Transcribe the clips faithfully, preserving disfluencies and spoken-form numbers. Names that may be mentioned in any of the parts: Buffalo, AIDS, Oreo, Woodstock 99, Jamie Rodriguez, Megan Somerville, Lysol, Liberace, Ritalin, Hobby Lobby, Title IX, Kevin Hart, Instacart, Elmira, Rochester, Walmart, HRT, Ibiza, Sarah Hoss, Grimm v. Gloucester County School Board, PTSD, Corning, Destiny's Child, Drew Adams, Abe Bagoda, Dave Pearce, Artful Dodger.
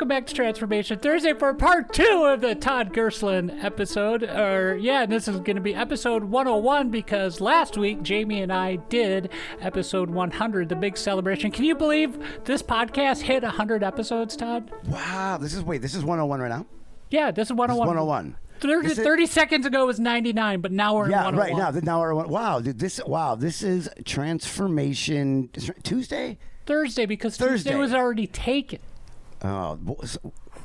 welcome back to Transformation Thursday for part two of the Todd Gerslin episode. Or yeah, and this is going to be episode one oh one because last week Jamie and I did episode one hundred, the big celebration. Can you believe this podcast hit one hundred episodes, Todd? Wow, this is, wait, this is one oh one right now? Yeah, this is one oh one. This is one oh one. thirty, thirty is, seconds ago was ninety-nine, but now we're yeah, in one oh one. Yeah, right, now, now we're at one. Wow, dude, this, wow, this is Transformation Tuesday? Thursday, because Thursday, Tuesday was already taken. Oh,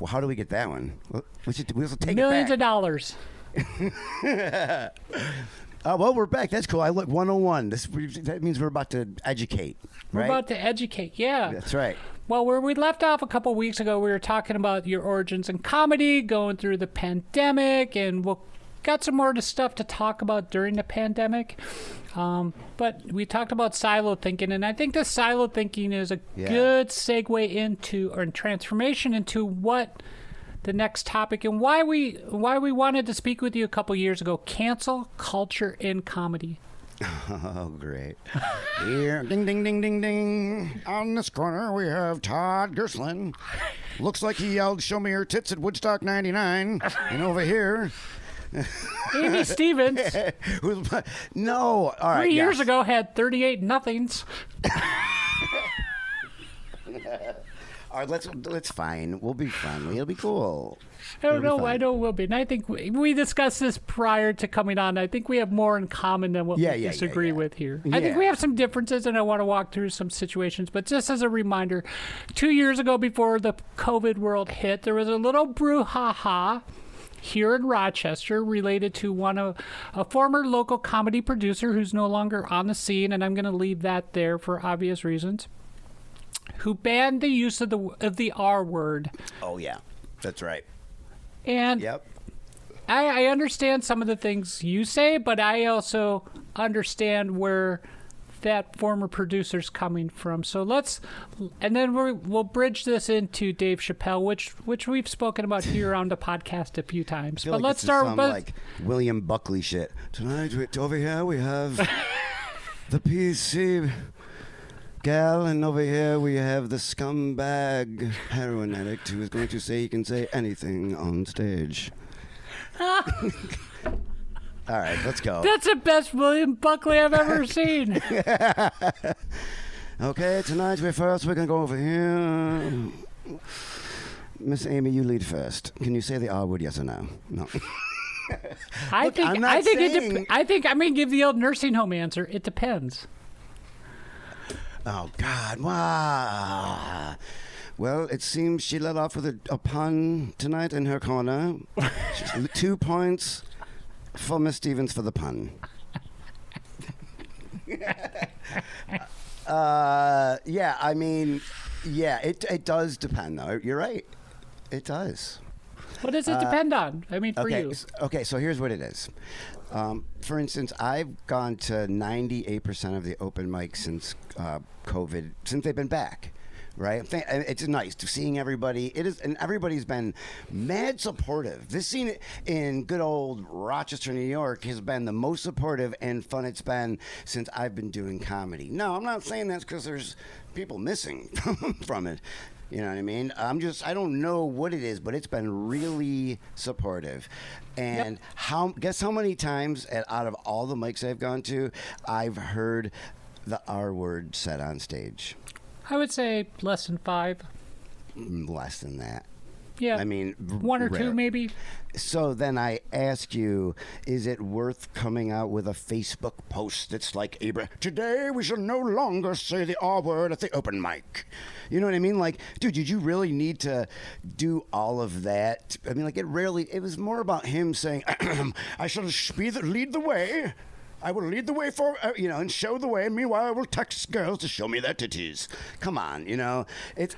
how do we get that one? We should, we'll take millions it back. Of dollars. Oh, well, we're back. That's cool. I look one oh one. This that means we're about to educate. Right? We're about to educate. Yeah, that's right. Well, where we left off a couple of weeks ago, we were talking about your origins in comedy, going through the pandemic, and we'll. Got some more stuff to talk about during the pandemic, um, but we talked about silo thinking, and I think the silo thinking is a yeah. good segue into or transformation into what the next topic and why we why we wanted to speak with you a couple years ago: cancel culture in comedy. Oh, great! Here, ding, ding, ding, ding, ding. On this corner, we have Todd Gerslin. Looks like he yelled, "Show me your tits" at Woodstock ninety-nine, and over here. Amy Stevens, who's no, all right, three years yes. ago had thirty-eight nothings. All right, let's let's fine. We'll be fine. It'll be cool. I don't It'll know. I know we'll be. And I think we, we discussed this prior to coming on. I think we have more in common than what yeah, we yeah, disagree yeah, yeah. with here. Yeah. I think we have some differences, and I want to walk through some situations. But just as a reminder, two years ago, before the COVID world hit, there was a little brouhaha here in Rochester related to one of a former local comedy producer who's no longer on the scene, and I'm going to leave that there for obvious reasons, who banned the use of the of the R word. Oh yeah, that's right. And yep. I, I understand some of the things you say, but I also understand where that former producer's coming from. So let's, and then we're, we'll bridge this into Dave Chappelle, which which we've spoken about here on the podcast a few times. But like let's start with like William Buckley shit. Tonight we, over here we have the P C gal, and over here we have the scumbag heroin addict who is going to say he can say anything on stage. All right, let's go. That's the best William Buckley I've ever seen. Okay, tonight we're first. We're going to go over here. Miss Amy, you lead first. Can you say the R word, yes or no? No. I Look, think, I'm not I think saying... it dep- I think I'm going to give the old nursing home answer. It depends. Oh, God. Wow. Well, it seems she let off with a, a pun tonight in her corner. Two points. For Miss Stevens for the pun. uh, yeah, I mean, yeah, it it does depend, though. You're right. It does. What does it uh, depend on? I mean, for okay, you. Okay, so here's what it is. Um, for instance, I've gone to ninety-eight percent of the open mics since uh, COVID, since they've been back. Right, it's nice to seeing everybody. It is, and everybody's been mad supportive. This scene in good old Rochester, New York, has been the most supportive and fun it's been since I've been doing comedy. No, I'm not saying that's because there's people missing from it. You know what I mean? I'm just, I don't know what it is, but it's been really supportive. And yep. how? Guess how many times at, out of all the mics I've gone to, I've heard the R word said on stage. I would say less than five. Less than that. Yeah. I mean, one or rare. Two maybe. So then I ask you, is it worth coming out with a Facebook post that's like, Abra, today we shall no longer say the R word at the open mic? You know what I mean? Like, dude, did you really need to do all of that? I mean, like, it rarely, it was more about him saying, I shall be the, lead the way. I will lead the way for, uh, you know, and show the way. Meanwhile, I will text girls to show me their titties. Come on, you know. It's.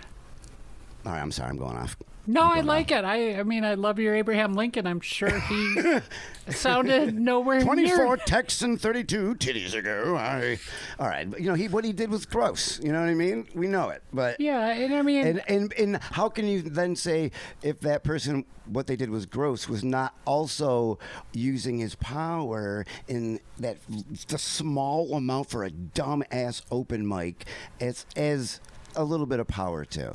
All right, I'm sorry, I'm going off. No, going I like off. it. I I mean, I love your Abraham Lincoln. I'm sure he sounded nowhere twenty-four near. twenty-four texts and thirty-two titties ago. I, all right, you know, he what he did was gross. You know what I mean? We know it. But yeah, and I mean. And, and, and how can you then say if that person, what they did was gross, was not also using his power in that the small amount for a dumb-ass open mic as, as a little bit of power, too?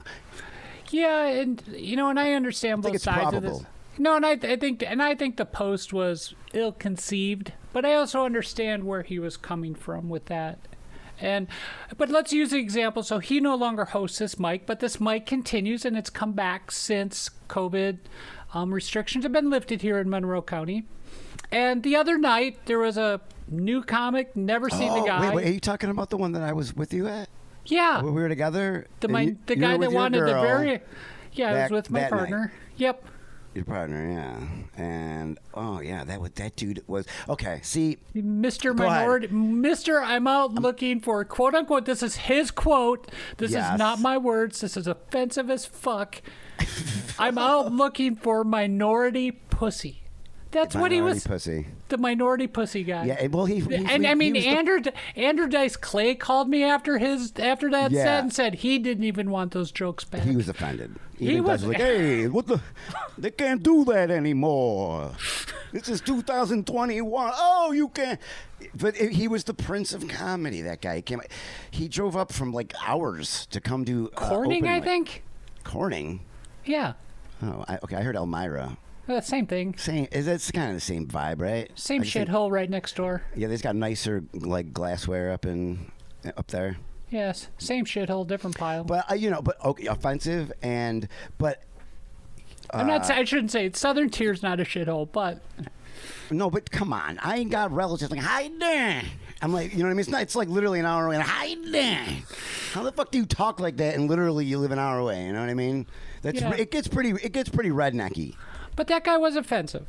Yeah, and you know, and I understand both I think it's sides probable. of this. No, and I, th- I think, and I think the post was ill-conceived, but I also understand where he was coming from with that. And, but let's use the example. So he no longer hosts this mic, but this mic continues, and it's come back since COVID um, restrictions have been lifted here in Monroe County. And the other night there was a new comic, never seen oh, the guy. Wait, wait, are you talking about the one that I was with you at? Yeah, when we were together. The my, you, the guy that wanted the very. Yeah, back, I was with my partner. Night. Yep. Your partner, yeah, and oh yeah, that was, that dude was okay. See, Mister Minority, Mister I'm out I'm, looking for quote unquote. This is his quote. This yes. is not my words. This is offensive as fuck. I'm out looking for minority pussy. That's minority what he was. Pussy. The minority pussy guy. Yeah, well, he. he and he, I mean, Andrew the... Andrew Dice Clay called me after his after that yeah. set and said he didn't even want those jokes back. He was offended. Even he was like, "Hey, what the? They can't do that anymore. This is two thousand twenty-one. Oh, you can't." But it, he was the prince of comedy. That guy he came. He drove up from like hours to come to uh, Corning, I think. Corning. Yeah. Oh, I, okay. I heard Elmira. Uh, same thing. Same. That's kind of the same vibe, right? Same shithole right next door. Yeah, they've got nicer like glassware up in up there. Yes, same shithole, different pile. But uh, you know, but okay, offensive and but. Uh, I'm not. I shouldn't say it. Southern Tier's not a shithole, but. No, but come on, I ain't got relatives like hi there. I'm like, you know what I mean? It's not. It's like literally an hour away. And, hi there. How the fuck do you talk like that? And literally, you live an hour away. You know what I mean? That's yeah. it gets pretty. It gets pretty rednecky. But that guy was offensive.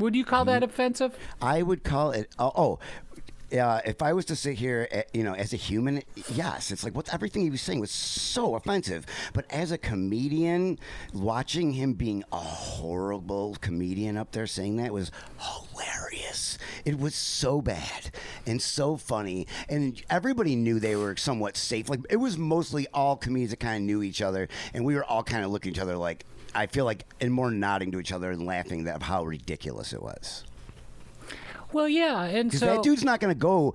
Would you call that offensive? I would call it. Oh, oh uh, if I was to sit here, at, you know, as a human, yes, it's like what everything he was saying was so offensive. But as a comedian, watching him being a horrible comedian up there saying that was hilarious. It was so bad and so funny, and everybody knew they were somewhat safe. Like it was mostly all comedians that kind of knew each other, and we were all kind of looking at each other like. I feel like, and more nodding to each other and laughing at how ridiculous it was. Well, yeah, and so that dude's not going to go.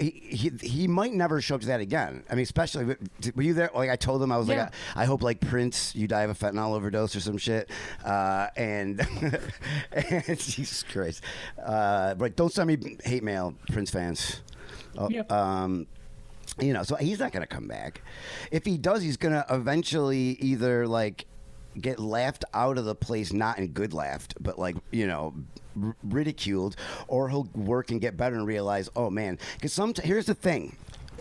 He, he he might never show up to that again. I mean, especially were you there? Like I told him, I was yeah. like, I, I hope like Prince, you die of a fentanyl overdose or some shit. Uh, and, and Jesus Christ, uh, but don't send me hate mail, Prince fans. Oh, yep. Um. You know, so he's not going to come back. If he does, he's going to eventually either like. Get laughed out of the place, not in good laughed, but like, you know, r- ridiculed, or he'll work and get better and realize, oh man, because sometimes, here's the thing,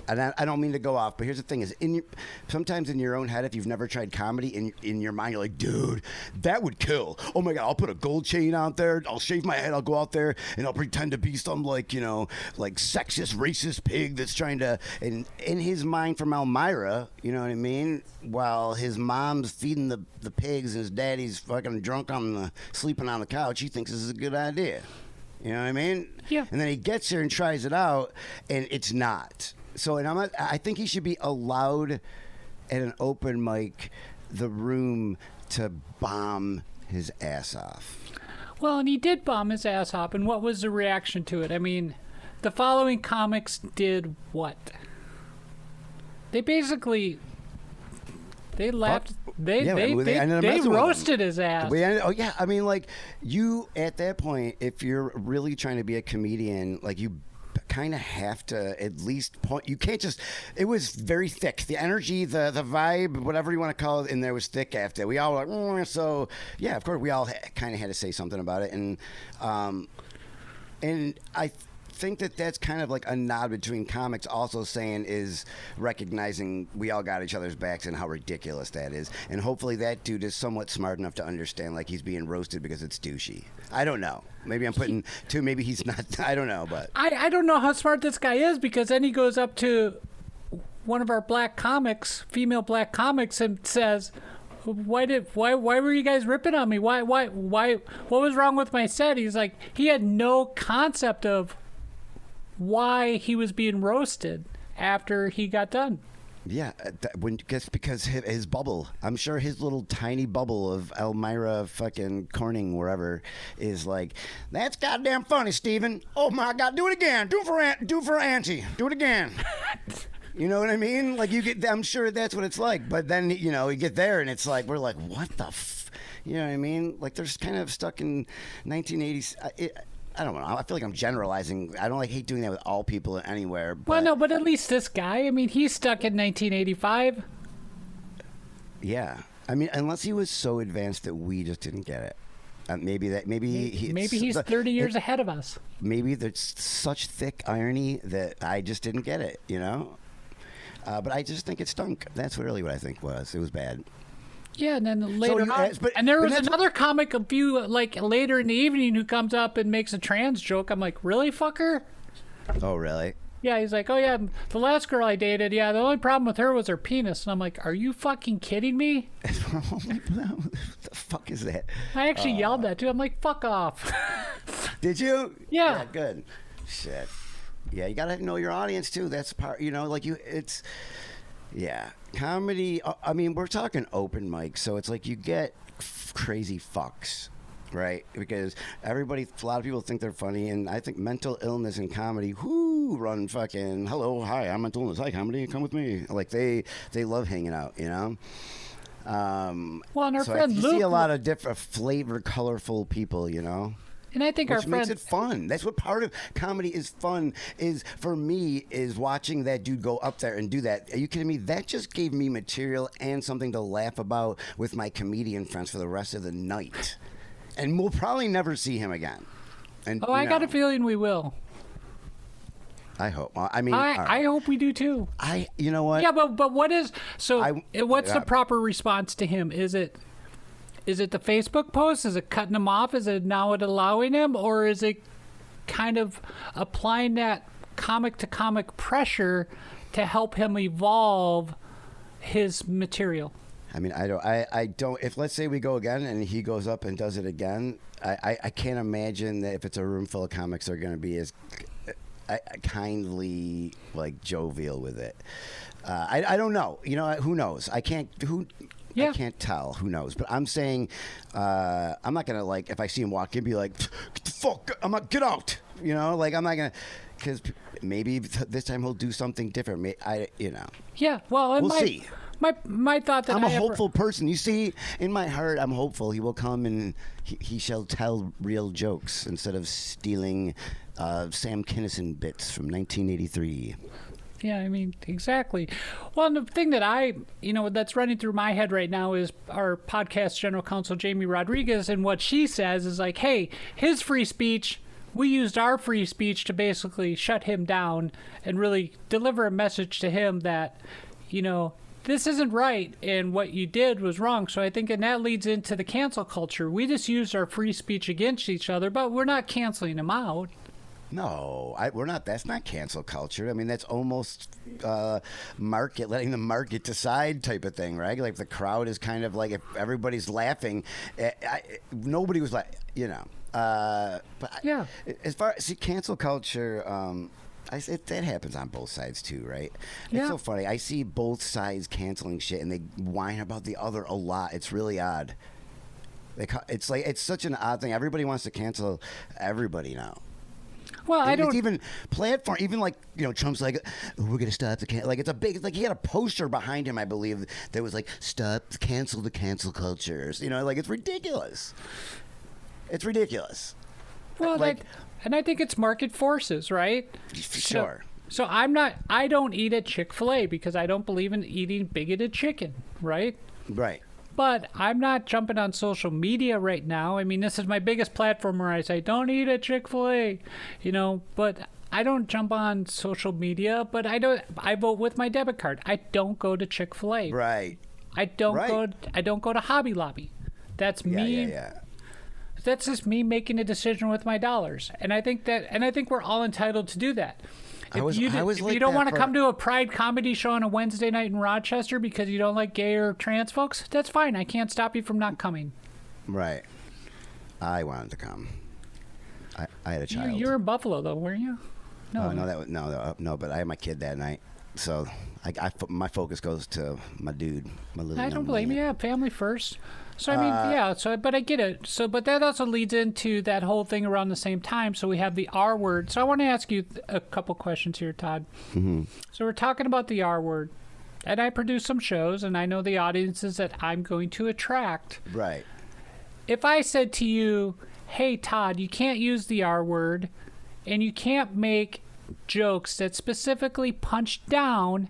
and I, I don't mean to go off, but here's the thing is, in your, sometimes in your own head, if you've never tried comedy, in in your mind, you're like, dude, that would kill. Oh my God, I'll put a gold chain out there, I'll shave my head, I'll go out there, and I'll pretend to be some like, you know, like sexist, racist pig that's trying to, and in his mind from Elmira, you know what I mean? While his mom's feeding the, the pigs and his daddy's fucking drunk on the, sleeping on the couch, he thinks this is a good idea. You know what I mean? Yeah. And then he gets there and tries it out, and it's not. So and I'm not, I think he should be allowed at an open mic the room to bomb his ass off. Well, and he did bomb his ass off. And what was the reaction to it? I mean, the following comics did what? They basically they laughed. Oh, they yeah, they, they, they, they roasted his ass. Ended, oh yeah, I mean, like you at that point, if you're really trying to be a comedian, like you. Kind of have to at least point. You can't just. It was very thick. The energy, the the vibe, whatever you want to call it, in there was thick. After we all were like, mm, so yeah, of course we all ha- kind of had to say something about it, and um, and I th- think that that's kind of like a nod between comics. Also saying is recognizing we all got each other's backs and how ridiculous that is, and hopefully that dude is somewhat smart enough to understand like he's being roasted because it's douchey. I don't know. Maybe I'm putting two. Maybe he's not. I don't know, but I, I don't know how smart this guy is because then he goes up to one of our black comics, female black comics, and says, "Why did why why were you guys ripping on me? Why why why what was wrong with my set?" He's like, he had no concept of why he was being roasted after he got done. Yeah, that, when just because his, his bubble, I'm sure his little tiny bubble of Elmira, fucking Corning, wherever, is like, that's goddamn funny, Steven. Oh my God, do it again. Do it for, do it for Auntie. Do it again. You know what I mean? Like, you get, I'm sure that's what it's like. But then, you know, you get there and it's like, we're like, what the f? You know what I mean? Like, they're kind of stuck in nineteen eighties. It, I don't know. I feel like I'm generalizing. I don't like hate doing that with all people anywhere. But... Well, no, but at least this guy. I mean, he's stuck in nineteen eighty-five. Yeah. I mean, unless he was so advanced that we just didn't get it. Uh, maybe that. Maybe maybe, he, maybe he's thirty years it, ahead of us. Maybe there's such thick irony that I just didn't get it, you know? Uh, but I just think it stunk. That's really what I think was. It was bad. Yeah, and then later so on, asked, but, and there was another comic a few, like, later in the evening who comes up and makes a trans joke. I'm like, really, fucker? Oh, really? Yeah, he's like, oh, yeah, the last girl I dated, yeah, the only problem with her was her penis. And I'm like, are you fucking kidding me? What the fuck is that? I actually uh, yelled that, too. I'm like, fuck off. Did you? Yeah. Yeah, good. Shit. Yeah, you gotta know your audience, too. That's part, you know, like, you, it's... Yeah, comedy, I mean, we're talking open mic, so it's like you get f- crazy fucks, right? Because everybody, a lot of people think they're funny, and I think mental illness and comedy, whoo, run fucking, hello, hi, I'm mental illness, hi, comedy, come with me. Like, they, they love hanging out, you know? Um, well, and our so friend I, you Luke... You see a lot of different flavored, colorful people, you know? And I think Which our friend makes it fun. That's what part of comedy is fun is for me is watching that dude go up there and do that. Are you kidding me? That just gave me material and something to laugh about with my comedian friends for the rest of the night. And we'll probably never see him again. And oh, I know. Got a feeling we will. I hope. I mean, I, right. I hope we do too. I, you know what? Yeah, but but what is so? I, what's uh, the proper response to him? Is it? Is it the Facebook post? Is it cutting him off? Is it now it allowing him? Or is it kind of applying that comic to comic pressure to help him evolve his material? I mean, I don't, I, I don't, if let's say we go again and he goes up and does it again, I, I, I can't imagine that if it's a room full of comics, they're going to be as uh, kindly, like, jovial with it. Uh, I, I don't know. You know, who knows? I can't, who... Yeah. I can't tell. Who knows? But I'm saying, uh, I'm not going to, like, if I see him walk in, be like, get the fuck, I'm not, get out. You know, like, I'm not going to, because maybe this time he'll do something different. Maybe, I, you know. Yeah, well, we'll my, see. My, my thought that I'm I a ever... hopeful person. You see, in my heart, I'm hopeful. He will come and he, he shall tell real jokes instead of stealing uh, Sam Kinison bits from nineteen eighty-three. Yeah, I mean, exactly. Well, and the thing that I, you know, that's running through my head right now is our podcast general counsel, Jamie Rodriguez, and what she says is like, hey, his free speech, we used our free speech to basically shut him down and really deliver a message to him that, you know, this isn't right and what you did was wrong. So I think, and that leads into the cancel culture. We just used our free speech against each other, but we're not canceling him out. No, I, we're not. That's not cancel culture. I mean, that's almost uh, market, letting the market decide type of thing, right? Like the crowd is kind of like if everybody's laughing. I, I, nobody was like, you know. Uh, but yeah. I, as far as see, cancel culture, um, I, it, that happens on both sides too, right? Yeah. It's so funny. I see both sides canceling shit, and they whine about the other a lot. It's really odd. They, it's like it's such an odd thing. Everybody wants to cancel everybody now. Well, and I don't it's even platform, even like, you know, Trump's like, oh, we're going to stop the can-. Like, it's a big, it's like he had a poster behind him, I believe, that was like, stop, cancel the cancel cultures. You know, like, it's ridiculous. It's ridiculous. Well, like, that, and I think it's market forces, right? Sure. So, so I'm not, I don't eat at Chick-fil-A because I don't believe in eating bigoted chicken, right? Right. But I'm not jumping on social media right now. I mean, this is my biggest platform where I say, don't eat at Chick-fil-A, you know, but I don't jump on social media, but I don't, I vote with my debit card. I don't go to Chick-fil-A. Right. I don't right. go, I don't go to Hobby Lobby. That's yeah, me. Yeah, yeah. That's just me making a decision with my dollars. And I think that, and I think we're all entitled to do that. If I was, you, did, I was if you don't want to for... come to a pride comedy show on a Wednesday night in Rochester because you don't like gay or trans folks, that's fine. I can't stop you from not coming. Right. I wanted to come. I, I had a child. You, you were in Buffalo, though, weren't you? No, uh, no, that was, no, no, no. But I had my kid that night. So I, I, my focus goes to my dude, my little I don't blame man. you. Yeah, family first. So, I mean, uh, yeah, so, but I get it. So, but that also leads into that whole thing around the same time. So we have the R word. So I want to ask you a couple questions here, Todd. Mm-hmm. So we're talking about the R word. And I produce some shows, and I know the audiences that I'm going to attract. Right. If I said to you, hey, Todd, you can't use the R word, and you can't make jokes that specifically punch down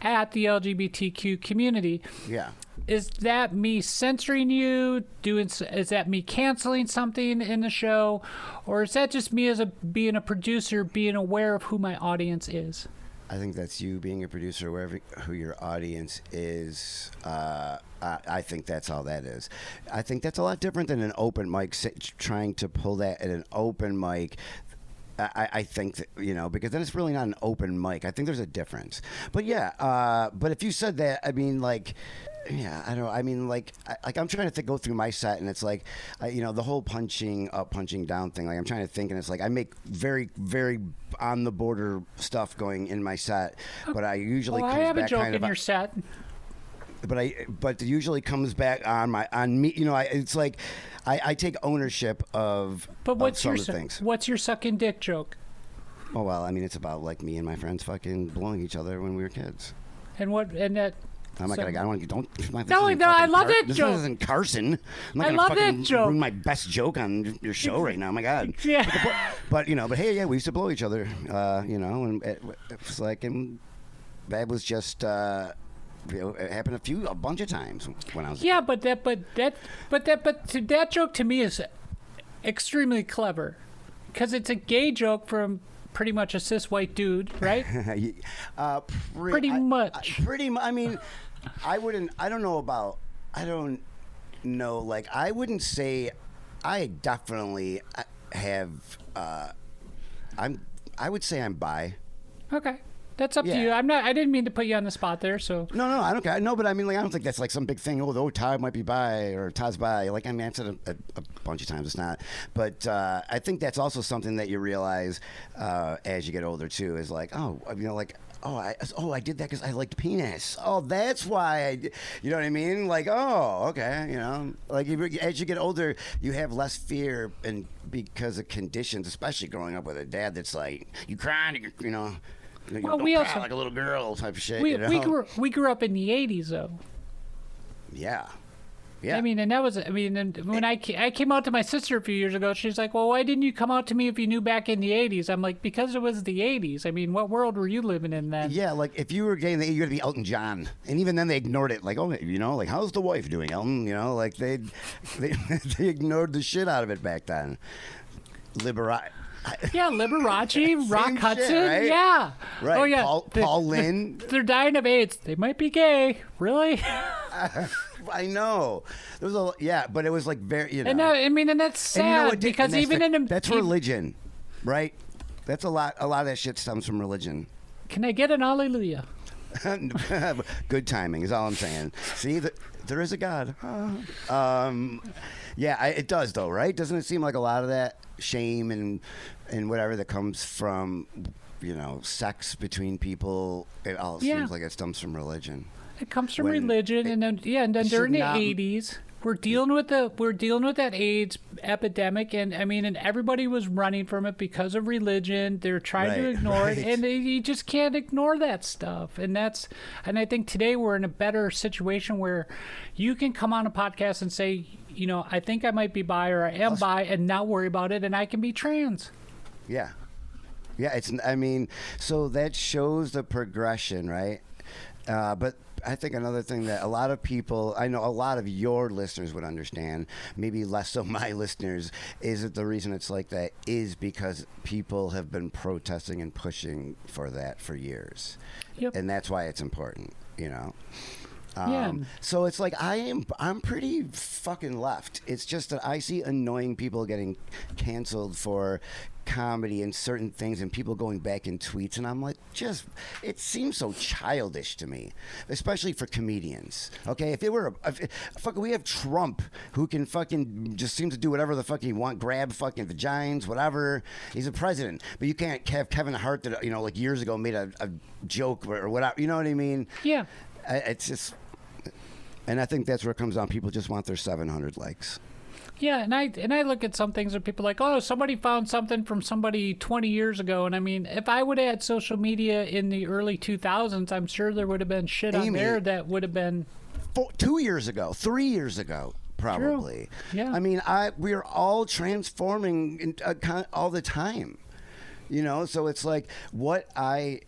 at the L G B T Q community. Yeah. Is that me censoring you? Doing is that me canceling something in the show, or is that just me as a being a producer, being aware of who my audience is? I think that's you being a producer, wherever who your audience is. Uh, I, I think that's all that is. I think that's a lot different than an open mic. Trying to pull that at an open mic. I, I think that, you know, because then it's really not an open mic. I think there's a difference. But yeah, uh, but if you said that, I mean, like, yeah, I don't know. I mean, like, I, like I'm trying to th- go through my set, and it's like, I, you know, the whole punching up, punching down thing. Like, I'm trying to think, and it's like I make very, very on the border stuff going in my set, okay. but I usually well, comes I have back a joke kind in of your set. But I, but it usually comes back on my, on me, you know, I, it's like, I, I take ownership of, but what's of some your, of the things. What's your sucking dick joke? Oh, well, I mean, it's about like me and my friends fucking blowing each other when we were kids. And what, and that. I'm not so, gonna, I don't, don't. My, no, no, I love car, that this joke. This isn't Carson. I'm not I gonna love fucking that joke. Ruin my best joke on your show right now. My God. Yeah. But, you know, but hey, yeah, we used to blow each other, uh, you know, and it, it was like, and that was just, uh, it happened a few, a bunch of times when I was. Yeah, but that, but that, but that, but to, that joke to me is extremely clever, because it's a gay joke from pretty much a cis white dude, right? uh, pre- pretty I, much. I, pretty. I mean, I wouldn't. I don't know about. I don't know. Like, I wouldn't say. I definitely have. Uh, I'm. I would say I'm bi. Okay. That's up yeah. to you. I'm not. I didn't mean to put you on the spot there. So no, no, I don't care. No, but I mean, like, I don't think that's like some big thing. Oh, the old Todd might be bi, or Todd's bi. Like, I mean, I've said a, a, a bunch of times it's not. But uh, I think that's also something that you realize uh, as you get older too. Is like, oh, you know, like, oh, I, oh, I did that because I liked penis. Oh, that's why. I did. You know what I mean? Like, oh, okay. You know, like as you get older, you have less fear, and because of conditions, especially growing up with a dad that's like, you crying, you know. You know, well, we also like a little girl type of shit. We, you know? we grew we grew up in the eighties though. Yeah, yeah. I mean, and that was I mean, and when I came, I came out to my sister a few years ago, she's like, "Well, why didn't you come out to me if you knew back in the eighties?" I'm like, "Because it was the eighties. I mean, what world were you living in then?" Yeah, like if you were gay, in the eighties, you had to be Elton John, and even then they ignored it. Like, oh, you know, like how's the wife doing, Elton? You know, like they they they ignored the shit out of it back then. Liberace. Yeah, Liberace, Rock shit, Hudson, right? Yeah, right. Oh yeah, Paul, Paul Lynde. They're dying of AIDS. They might be gay, really. uh, I know. There was a yeah, but it was like very you know. And, uh, I mean, and that's sad and you know what, because that's even the, in a, that's religion, right? That's a lot. A lot of that shit stems from religion. Can I get an hallelujah? Good timing is all I'm saying. See, the, there is a God. Huh? Um, yeah, I, it does though, right? Doesn't it seem like a lot of that? Shame and and whatever that comes from, you know, sex between people. It all yeah. seems like it stems from religion. It comes from when religion, it, and then yeah, and then during the eighties, we're dealing with the we're dealing with that AIDS epidemic, and I mean, and everybody was running from it because of religion. They're trying right, to ignore right. it, and they, you just can't ignore that stuff. And that's, and I think today we're in a better situation where you can come on a podcast and say, you know, I think I might be bi or I am Plus, bi and not worry about it, and I can be trans. Yeah. Yeah, it's, I mean, so that shows the progression, right? Uh, but I think another thing that a lot of people, I know a lot of your listeners would understand, maybe less so my listeners, is that the reason it's like that is because people have been protesting and pushing for that for years. Yep. And that's why it's important, you know? Um, yeah. So it's like I am I'm pretty fucking left. It's just that I see annoying people getting canceled for comedy and certain things and people going back in tweets, and I'm like, just, it seems so childish to me, especially for comedians. Okay, if it were a, if it, fuck, we have Trump, who can fucking just seem to do whatever the fuck he want, grab fucking vaginas, whatever. He's a president, but you can't have Kevin Hart that, you know, like years ago made a, a joke or, or whatever, you know what I mean? Yeah, I, it's just, and I think that's where it comes down. People just want their seven hundred likes. Yeah, and I and I look at some things where people are like, oh, somebody found something from somebody twenty years ago. And I mean, if I would have had social media in the early two thousands, I'm sure there would have been shit Amy, on there that would have been... Four, two years ago, three years ago, probably. True. Yeah. I mean, I we're all transforming in, uh, all the time. You know, so it's like what I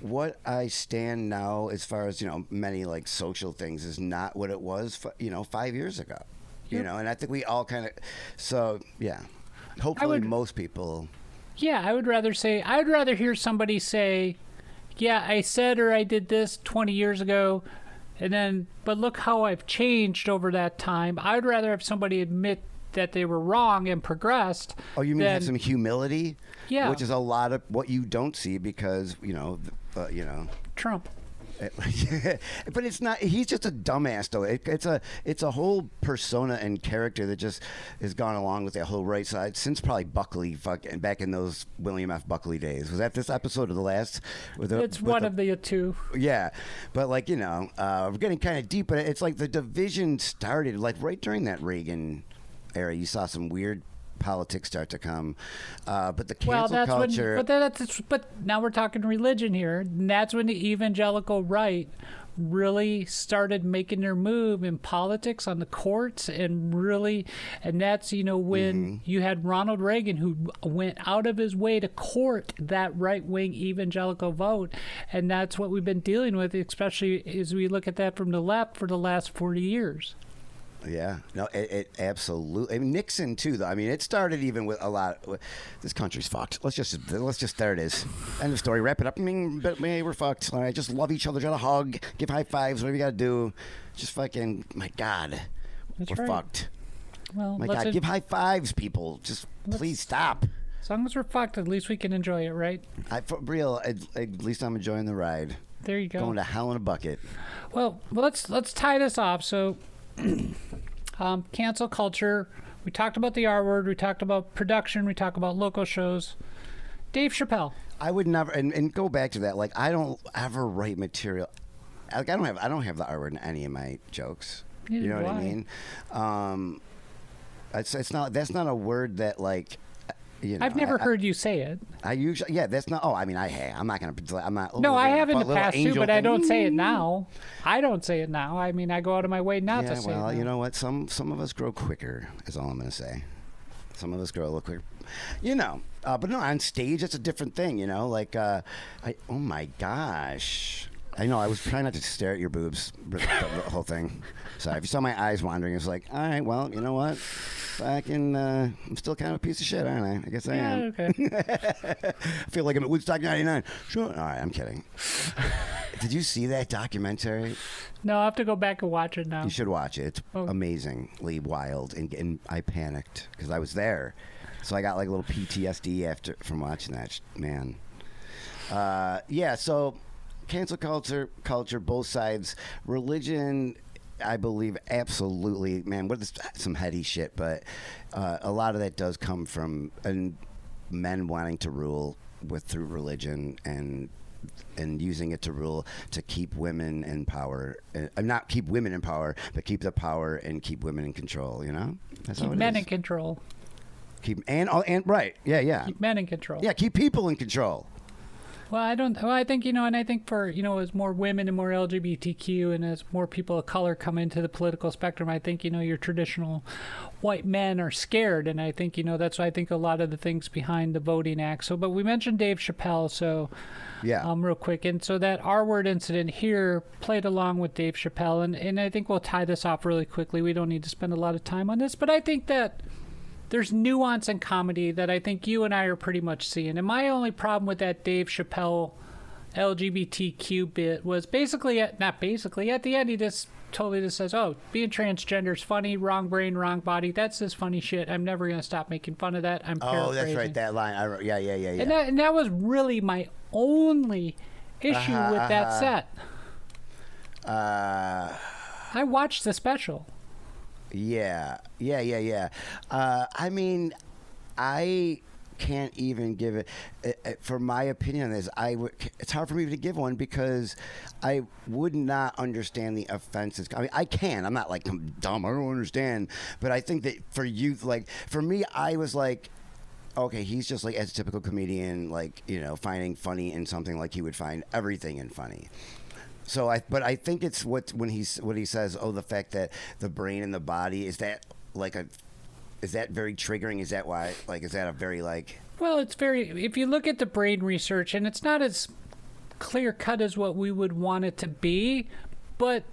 what I stand now as far as, you know, many like social things is not what it was, you know, five years ago. You know, and I think we all kind of, so, yeah. Hopefully would, most people. Yeah, I would rather say, I would rather hear somebody say, yeah, I said or I did this twenty years ago, and then, but look how I've changed over that time. I would rather have somebody admit that they were wrong and progressed. Oh, you mean than, have some humility? Yeah. Which is a lot of what you don't see because, you know, uh, you know. Trump. But it's not, he's just a dumbass though. It, it's a it's a whole persona and character that just has gone along with that whole right side since probably Buckley fuck, and back in those William F. Buckley days. Was that this episode or the last? With the, it's with one the, of the two. Yeah. But like, you know, uh, we're getting kind of deep, but it's like the division started like right during that Reagan era. You saw some weird politics start to come, uh, but the cancel well, that's culture. When, but, that's, but now we're talking religion here. And that's when the evangelical right really started making their move in politics on the courts, and really, and that's, you know, when mm-hmm. you had Ronald Reagan, who went out of his way to court that right wing evangelical vote, and that's what we've been dealing with, especially as we look at that from the left for the last forty years. Yeah, no, it, it absolutely. I mean, Nixon too, though. I mean, it started even with a lot. Of, this country's fucked. Let's just, let's just. There it is. End of story. Wrap it up. I mean, but we're fucked. All right, just love each other. Get a hug. Give high fives. Whatever you gotta do. Just fucking. My God, that's we're right. fucked. Well, my God, in- give high fives, people. Just let's, please stop. As long as we're fucked, at least we can enjoy it, right? I, for real, at, at least I'm enjoying the ride. There you go. Going to hell in a bucket. Well, let's let's tie this off. So. Um, cancel culture. We talked about the R word. We talked about production. We talked about local shows. Dave Chappelle. I would never, and, and go back to that. Like I don't ever write material. Like I don't have, I don't have the R word in any of my jokes. Neither you know what I, I mean? Um, it's it's not that's not a word that like. You know, I've never I, heard I, you say it. I usually, yeah, that's not. Oh, I mean, I have. I'm not gonna. I'm not. No, I have in the past too, but thing. I don't say it now. I don't say it now. I mean, I go out of my way not yeah, to say well, it. Well, you know what? Some some of us grow quicker. Is all I'm gonna say. Some of us grow a little quicker. You know, uh, but no, on stage it's a different thing. You know, like, uh, I, oh my gosh. I know, I was trying not to stare at your boobs, the whole thing. Sorry, if you saw my eyes wandering, it's like, all right, well, you know what? I can, uh, I'm still kind of a piece of shit, aren't I? I guess I yeah, am. Okay. I feel like I'm at Woodstock ninety-nine. Sure. All right, I'm kidding. Did you see that documentary? No, I have to go back and watch it now. You should watch it. It's oh. amazingly wild, and, and I panicked because I was there. So I got like a little P T S D after from watching that, man. Uh, yeah, so... Cancel culture, culture, both sides. Religion, I believe, absolutely. Man, what is some heady shit, but uh, a lot of that does come from and men wanting to rule with through religion and and using it to rule to keep women in power. And uh, not keep women in power, but keep the power and keep women in control. You know, that's keep how it men is. in control. Keep and and right, yeah, yeah. Keep men in control. Yeah, keep people in control. Well, I don't. Well, I think you know, and I think for you know, as more women and more L G B T Q, and as more people of color come into the political spectrum, I think you know, your traditional white men are scared, and I think you know, that's why I think a lot of the things behind the Voting Act. So, but we mentioned Dave Chappelle, so yeah, um, real quick, and so that R word incident here played along with Dave Chappelle, and and I think we'll tie this off really quickly. We don't need to spend a lot of time on this, but I think that. There's nuance in comedy that I think you and I are pretty much seeing. And my only problem with that Dave Chappelle L G B T Q bit was basically, at, not basically, at the end he just totally just says, oh, being transgender is funny, wrong brain, wrong body. That's this funny shit. I'm never going to stop making fun of that. I'm paraphrasing. Oh, that's right, that line. I wrote, yeah, yeah, yeah, yeah. And that, and that was really my only issue uh-huh, with uh-huh. that set. Uh, I watched the special. Yeah, yeah, yeah, yeah. Uh, I mean, I... can't even give it, for my opinion on this, I would, it's hard for me to give one because I would not understand the offenses. I mean, I can, I'm not like, I'm dumb, I don't understand, but I think that for youth, like, for me, I was like, okay, he's just like, as a typical comedian, like, you know, finding funny in something like he would find everything in funny. So I, but I think it's what, when he's, what he says, oh, the fact that the brain and the body, is that like a, is that very triggering? Is that why, like, is that a very, like... Well, it's very... If you look at the brain research, and it's not as clear-cut as what we would want it to be, but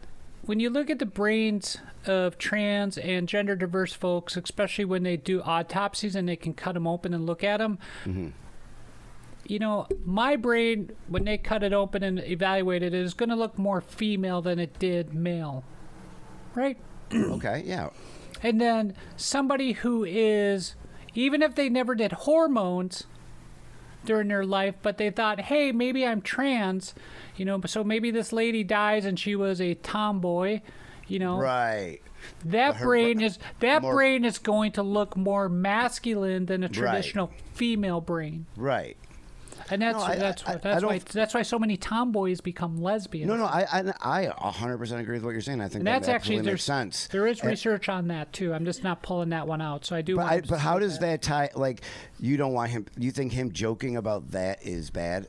when you look at the brains of trans and gender-diverse folks, especially when they do autopsies and they can cut them open and look at them, mm-hmm. you know, my brain, when they cut it open and evaluate it, is going to look more female than it did male. Right? Okay, yeah. And then somebody who is, even if they never did hormones during their life, but they thought, hey, maybe I'm trans, you know, so maybe this lady dies and she was a tomboy, you know. Right. That Her, brain is that more, brain is going to look more masculine than a traditional right. female brain. Right. And that's no, I, that's I, that's I, why I that's why so many tomboys become lesbians. No, no, I I, I one hundred percent agree with what you're saying. I think and that that's actually makes sense. There is and, research on that too. I'm just not pulling that one out. So I do. But, want I, but how does that. that tie? Like, you don't want him. You think him joking about that is bad?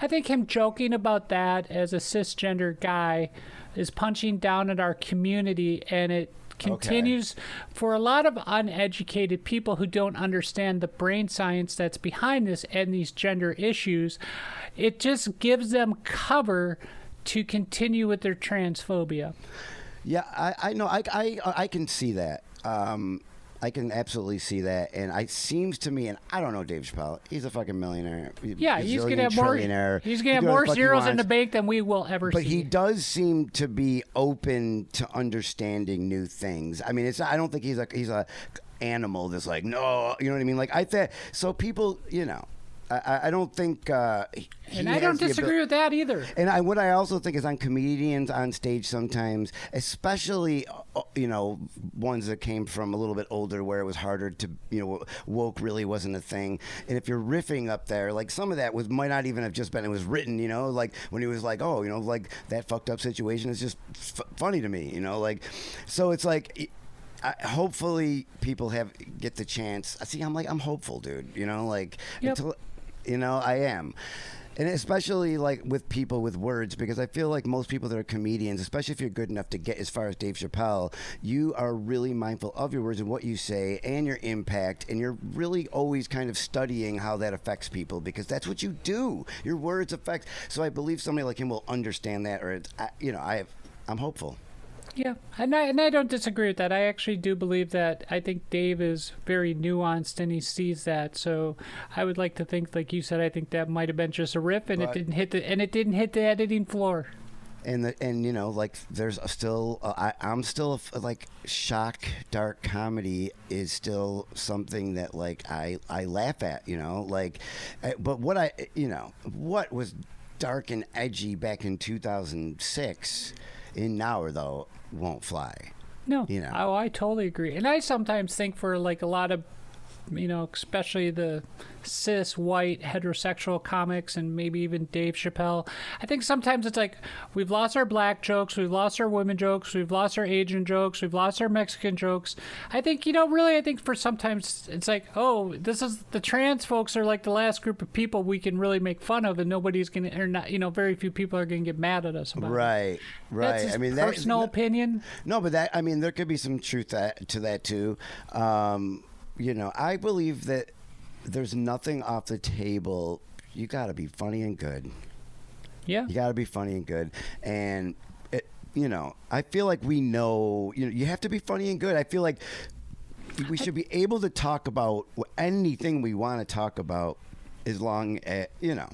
I think him joking about that as a cisgender guy is punching down at our community, and it continues okay. for a lot of uneducated people who don't understand the brain science that's behind this and these gender issues. It just gives them cover to continue with their transphobia. Yeah, I, I know. I, I, I can see that. Um, I can absolutely see that. And it seems to me, and I don't know Dave Chappelle, he's a fucking millionaire. Yeah, he's going to have more, he's gonna have more zeros in the bank than we will ever see. But he does seem to be open to understanding new things. I mean, it's I don't think he's like he's a animal that's like, no, you know what I mean? Like, I think, so people, you know. I, I don't think uh, and I don't disagree abil- with that either. And I, what I also think is on comedians on stage sometimes, especially uh, you know, ones that came from a little bit older where it was harder to, you know, woke really wasn't a thing. And if you're riffing up there, like some of that was might not even have just been, it was written, you know, like when he was like, oh, you know, like that fucked up situation is just f- funny to me, you know, like, so it's like it, I, hopefully people have get the chance. I see, I'm like, I'm hopeful, dude, you know, like yep. until You know, I am. And especially, like, with people with words, because I feel like most people that are comedians, especially if you're good enough to get as far as Dave Chappelle, you are really mindful of your words and what you say and your impact, and you're really always kind of studying how that affects people, because that's what you do. Your words affect. So I believe somebody like him will understand that, or, it's, I, you know, I have, I'm hopeful. Yeah, and I, and I don't disagree with that. I actually do believe that. I think Dave is very nuanced and he sees that. So I would like to think, like you said, I think that might have been just a riff, and but, it didn't hit the and it didn't hit the editing floor. And the, and you know, like there's still uh, I I'm still like shock dark comedy is still something that like I I laugh at, you know, like, but what I you know what was dark and edgy back in two thousand six in now or though. Won't fly. No, you know. Oh, I totally agree. And I sometimes think for like a lot of, you know, especially the cis white heterosexual comics and maybe even Dave Chappelle, I think sometimes it's like we've lost our black jokes, we've lost our women jokes, we've lost our Asian jokes, we've lost our Mexican jokes. I think, you know, really, I think for sometimes it's like, oh, this is the trans folks are like the last group of people we can really make fun of, and nobody's gonna, or not, you know, very few people are gonna get mad at us about right, it. Right, right. I mean, that's personal opinion. No, but that, I mean, there could be some truth that, to that too. Um, You know, I believe that there's nothing off the table. You got to be funny and good. Yeah. You got to be funny and good. And, it, you know, I feel like we know, you know, you have to be funny and good. I feel like we should be able to talk about anything we want to talk about as long as, you know.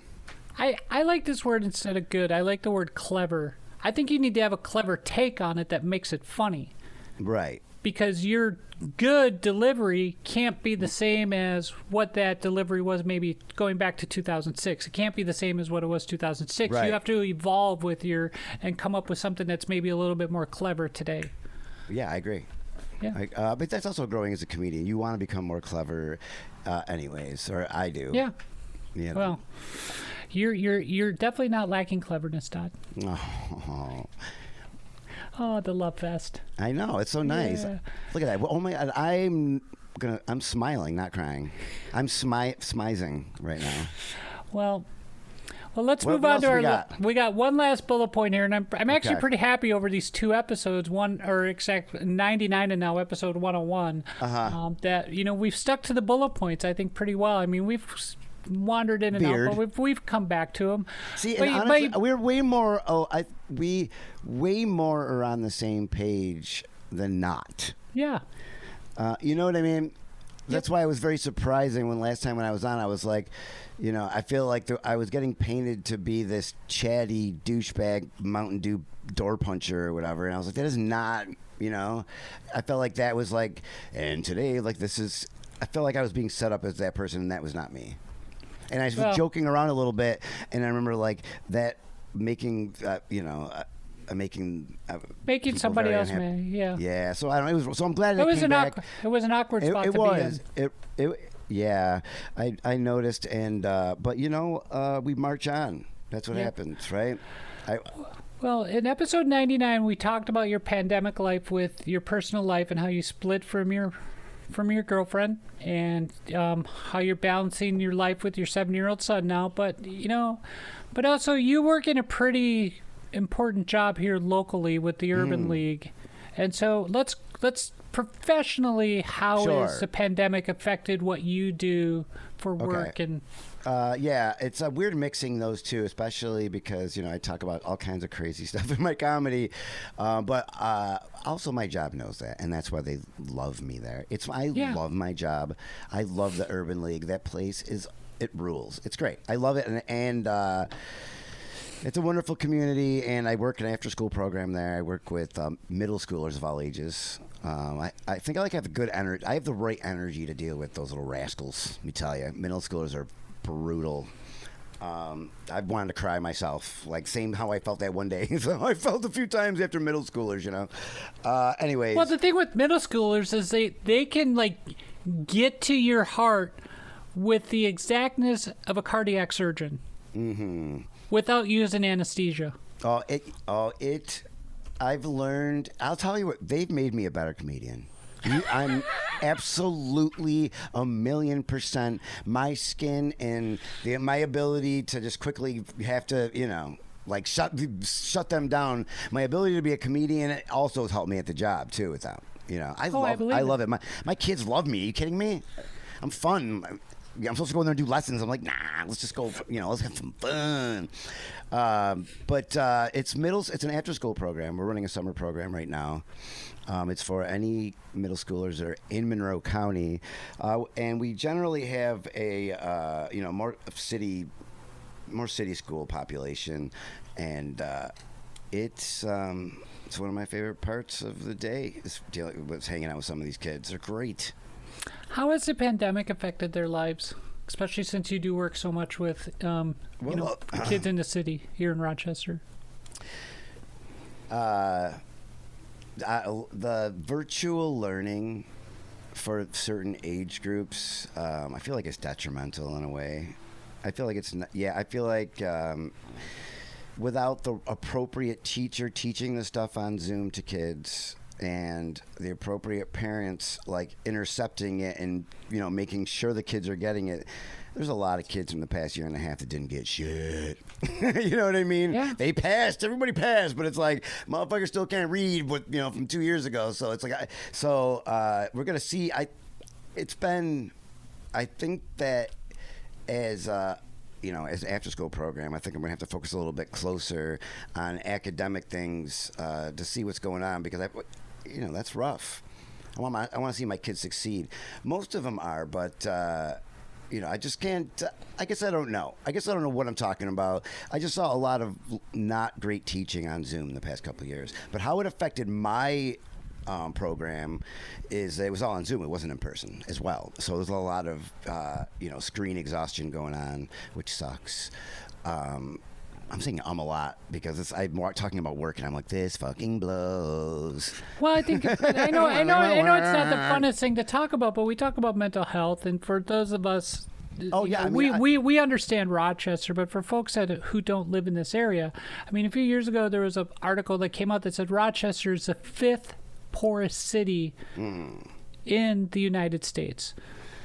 I, I like this word instead of good. I like the word clever. I think you need to have a clever take on it that makes it funny. Right. Because your good delivery can't be the same as what that delivery was maybe going back to two thousand six. It can't be the same as what it was two thousand six. Right. You have to evolve with your and come up with something that's maybe a little bit more clever today. Yeah, I agree. Yeah. I, uh, but that's also growing as a comedian. You want to become more clever uh, anyways, or I do. Yeah. You know. Well, you're, you're, you're definitely not lacking cleverness, Todd. Oh. Oh, the love fest. I know. It's so nice. Yeah. Look at that. Oh, my God. I'm gonna, I'm smiling, not crying. I'm smi- smizing right now. Well, well, let's what, move what on to our... We got? Li- we got one last bullet point here, and I'm, I'm actually okay. pretty happy over these two episodes, one or exact ninety-nine and now episode one oh one, uh-huh. um, that, you know, we've stuck to the bullet points, I think, pretty well. I mean, we've... wandered in and Beard. out, but we've, we've come back to them. See, but, and honestly, but, we're way more. Oh, I we way more are on the same page than not. Yeah, uh, you know what I mean. That's yep. why it was very surprising when last time when I was on, I was like, you know, I feel like the, I was getting painted to be this chatty douchebag Mountain Dew door puncher or whatever, and I was like, that is not. You know, I felt like that was like, and today, like this is. I felt like I was being set up as that person, and that was not me. And I was well, joking around a little bit, and I remember like that making, uh, you know, uh, making uh, making somebody else mad. Yeah. Yeah. So I don't. It was. So I'm glad it, it was came an back. Awkward, it was an awkward it, spot it to was. be in. It was. It. Yeah. I I noticed, and uh, but you know, uh, we march on. That's what yeah. happens, right? I. Well, in episode ninety-nine, we talked about your pandemic life with your personal life and how you split from your. from your girlfriend and um, how you're balancing your life with your seven-year-old son now. But, you know, but also you work in a pretty important job here locally with the Urban mm. League. And so let's let's professionally, how sure. is the pandemic affected what you do for work? Okay. And uh, yeah, it's a weird mixing those two, especially because, you know, I talk about all kinds of crazy stuff in my comedy. Uh, but uh, also my job knows that, and that's why they love me there. It's I yeah. love my job. I love the Urban League. That place is, it rules. It's great. I love it. And, and uh, it's a wonderful community, and I work in an after-school program there. I work with um, middle schoolers of all ages. Um, I, I think I like have a good energy. I have the right energy to deal with those little rascals, let me tell you. Middle schoolers are brutal. Um, I wanted to cry myself, like same how I felt that one day. So I felt a few times after middle schoolers, you know. Uh, anyways. Well, the thing with middle schoolers is they, they can, like, get to your heart with the exactness of a cardiac surgeon. Mm-hmm. Without using anesthesia. Oh, it, oh, it, I've learned, I'll tell you what, they've made me a better comedian. You, I'm absolutely a million percent. My skin and the, my ability to just quickly have to, you know, like shut shut them down. My ability to be a comedian also has helped me at the job, too, without, you know. I, oh, love, I, I love it. My, my kids love me. Are you kidding me? I'm fun. I'm supposed to go in there and do lessons. I'm like, nah, let's just go, you know, let's have some fun. Um, but uh, it's middle, it's an after-school program. We're running a summer program right now. Um, it's for any middle schoolers that are in Monroe County. Uh, and we generally have a, uh, you know, more city, more city school population. And uh, it's... Um, it's one of my favorite parts of the day is dealing with hanging out with some of these kids. They're great. How has the pandemic affected their lives, especially since you do work so much with um, well, you know, uh, kids in the city here in Rochester? Uh, I, the virtual learning for certain age groups, um, I feel like it's detrimental in a way. I feel like it's not, yeah, I feel like um, without the appropriate teacher teaching the stuff on Zoom to kids, and the appropriate parents like intercepting it and, you know, making sure the kids are getting it. There's a lot of kids in the past year and a half that didn't get shit. You know what I mean? Yeah. They passed. Everybody passed, but it's like motherfuckers still can't read what, you know, from two years ago. So it's like, I, so uh, we're gonna see. I, it's been, I think that as. Uh, you know, as an after-school program, I think I'm going to have to focus a little bit closer on academic things uh, to see what's going on because, I, you know, that's rough. I want my, I want to see my kids succeed. Most of them are, but uh, you know, I just can't, I guess I don't know. I guess I don't know what I'm talking about. I just saw a lot of not great teaching on Zoom the past couple of years. But how it affected my um, program is it was all on Zoom. It wasn't in person as well. So there's a lot of, uh, you know, screen exhaustion going on, which sucks. Um, I'm saying um a lot because it's, I'm talking about work and I'm like, this fucking blows. Well, I think it's, I know, I know, I know it's not the funnest thing to talk about, but we talk about mental health, and for those of us, oh yeah, I mean, we, I, we we understand Rochester, but for folks that who don't live in this area, I mean, a few years ago there was an article that came out that said Rochester is the fifth poorest city mm. in the United States.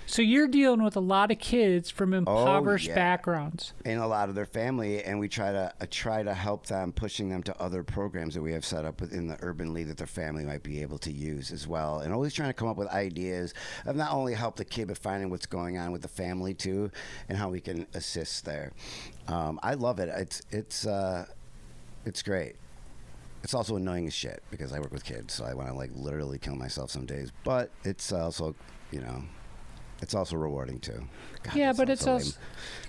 So you're dealing with a lot of kids from impoverished oh, yeah. backgrounds, and a lot of their family, and we try to uh, try to help them, pushing them to other programs that we have set up within the Urban League that their family might be able to use as well, and always trying to come up with ideas of not only help the kid but finding what's going on with the family too, and how we can assist there. Um, I love it. It's it's uh, it's great. It's also annoying as shit because I work with kids, so I want to like literally kill myself some days. But it's also, you know. It's also rewarding too. God, yeah, but it's so also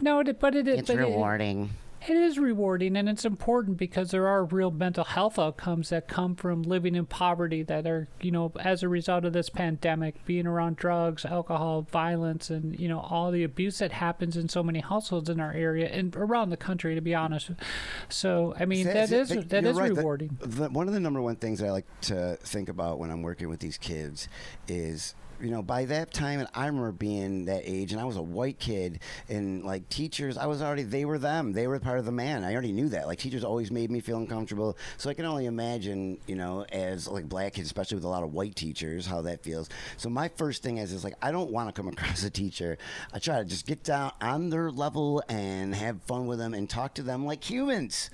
no, it, but it is. It's but rewarding. It, it is rewarding, and it's important because there are real mental health outcomes that come from living in poverty that are, you know, as a result of this pandemic, being around drugs, alcohol, violence, and you know all the abuse that happens in so many households in our area and around the country. To be honest, so I mean that, that is that, that is right. rewarding. The, the, one of the number one things that I like to think about when I'm working with these kids is. You know, by that time, and I remember being that age, and I was a white kid, and like teachers, I was already, they were them. They were part of the man. I already knew that. Like teachers always made me feel uncomfortable. So I can only imagine, you know, as like black kids, especially with a lot of white teachers, how that feels. So my first thing is, is like, I don't want to come across a teacher. I try to just get down on their level and have fun with them and talk to them like humans.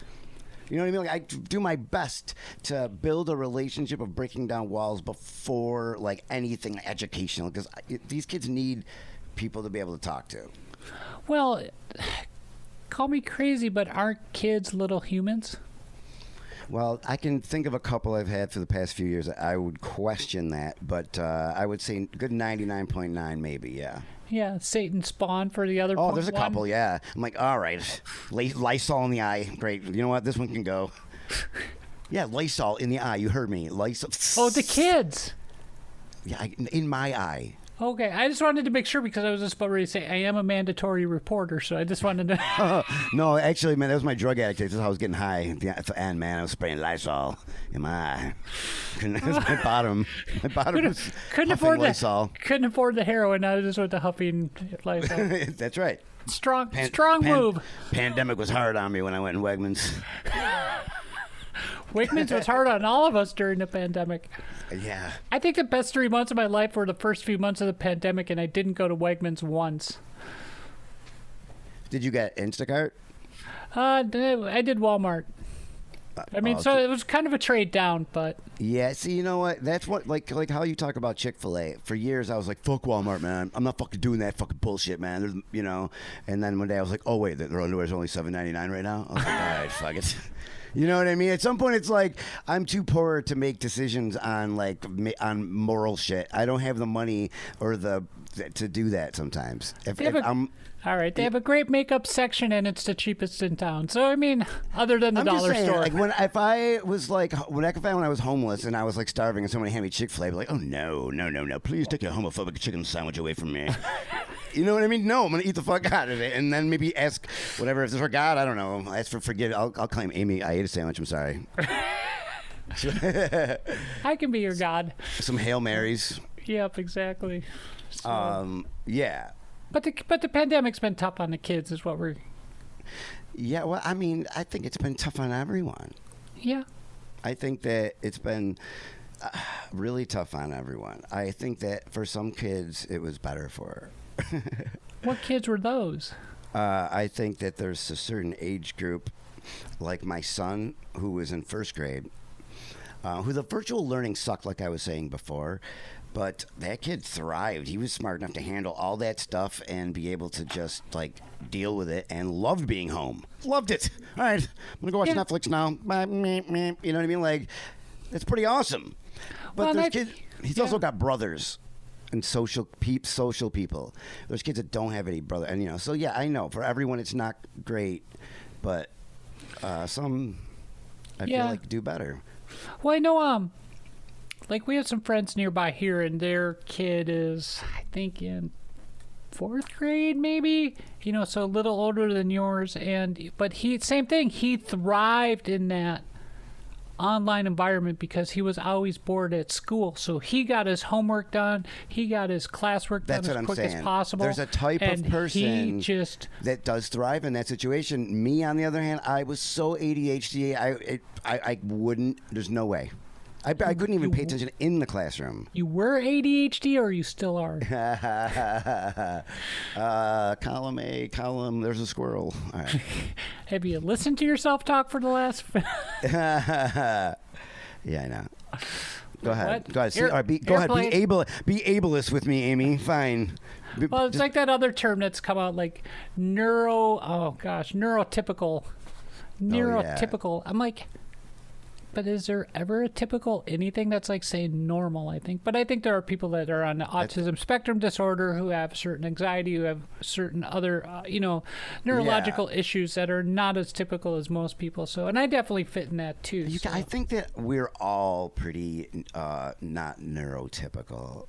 You know what I mean? Like I do my best to build a relationship of breaking down walls before like anything educational, because these kids need people to be able to talk to. Well, call me crazy, but aren't kids little humans? Well, I can think of a couple I've had for the past few years. I would question that, but uh, I would say good ninety-nine point nine maybe, yeah. Yeah, Satan spawn for the other. Oh, there's a one. Couple, yeah. I'm like, all right, Lysol in the eye. Great. You know what? This one can go. Yeah, Lysol in the eye. You heard me. Lysol. Oh, the kids. Yeah, in my eye. Okay, I just wanted to make sure because I was just about ready to say I am a mandatory reporter, so I just wanted to... uh, no, actually, man, that was my drug addict. This is how I was getting high at the end, man. I was spraying Lysol in my eye. It was my bottom. My bottom couldn't, was couldn't afford Lysol. The, couldn't afford the heroin. I just went to huffing Lysol. That's right. Strong, pan, strong pan, move. Pandemic was hard on me when I went in Wegmans. Wegmans was hard on all of us during the pandemic. Yeah. I think the best three months of my life were the first few months of the pandemic, and I didn't go to Wegmans once. Did you get Instacart? Uh, I did Walmart. I mean, oh, so it was kind of a trade down, but yeah. See, you know what? That's what like like how you talk about Chick-fil-A. For years, I was like, "Fuck Walmart, man. I'm not fucking doing that fucking bullshit, man." There's, you know. And then one day, I was like, "Oh wait, their underwear is only seven ninety-nine right now." I was like, "All right, fuck it." You know what I mean? At some point, it's like I'm too poor to make decisions on like on moral shit. I don't have the money or the to do that sometimes. If, if a, I'm, all right, they have a great makeup section, and it's the cheapest in town. So I mean, other than the I'm dollar just saying, store, like when if I was like when I, when I was homeless and I was like starving, and someone handed me Chick-fil-A, I'd be like, oh no, no, no, no, please take your homophobic chicken sandwich away from me. You know what I mean? No, I'm gonna eat the fuck out of it, and then maybe ask whatever if it's for God. I don't know. Ask for forgive. I'll, I'll claim Amy. I ate a sandwich. I'm sorry. I can be your God. Some Hail Marys. Yep, exactly. So, um, yeah. But the but the pandemic's been tough on the kids, is what we're. Yeah, well, I mean, I think it's been tough on everyone. Yeah. I think that it's been. Uh, really tough on everyone. I think that for some kids it was better for her. What kids were those? Uh, I think that there's a certain age group, like my son who was in first grade, uh, who the virtual learning sucked like I was saying before, but that kid thrived. He was smart enough to handle all that stuff and be able to just like deal with it and loved being home. Loved it. All right, I'm gonna go watch yeah. Netflix now. You know what I mean? Like, that's pretty awesome. But well, there's kids, he's yeah. also got brothers. and social pe- social people. There's kids that don't have any brother, and you know. So yeah, I know for everyone it's not great, but uh, some I yeah. feel like do better. Well, I know um, like we have some friends nearby here, and their kid is I think in fourth grade maybe, you know, so a little older than yours, and but he same thing. He thrived in that online environment because he was always bored at school, so he got his homework done, he got his classwork done as quick as possible. There's a type of person just that does thrive in that situation. Me, on the other hand, I was so A D H D, I it, I, I wouldn't. There's no way. I, I couldn't even pay attention in the classroom. You were A D H D, or you still are? uh, column A, column, there's a squirrel. All right. Have you listened to yourself talk for the last... yeah, I know. Go ahead. What? Go ahead. Air, See, right, be, go ahead. Be, able, be ableist with me, Amy. Fine. Be, well, it's just, like that other term that's come out, like neuro... Oh, gosh. Neurotypical. Neurotypical. Oh, yeah. I'm like... But is there ever a typical anything that's like, say, normal, I think? But I think there are people that are on the autism th- spectrum disorder who have certain anxiety, who have certain other, uh, you know, neurological yeah. issues that are not as typical as most people. So, and I definitely fit in that, too. You, so. I think that we're all pretty uh, not neurotypical.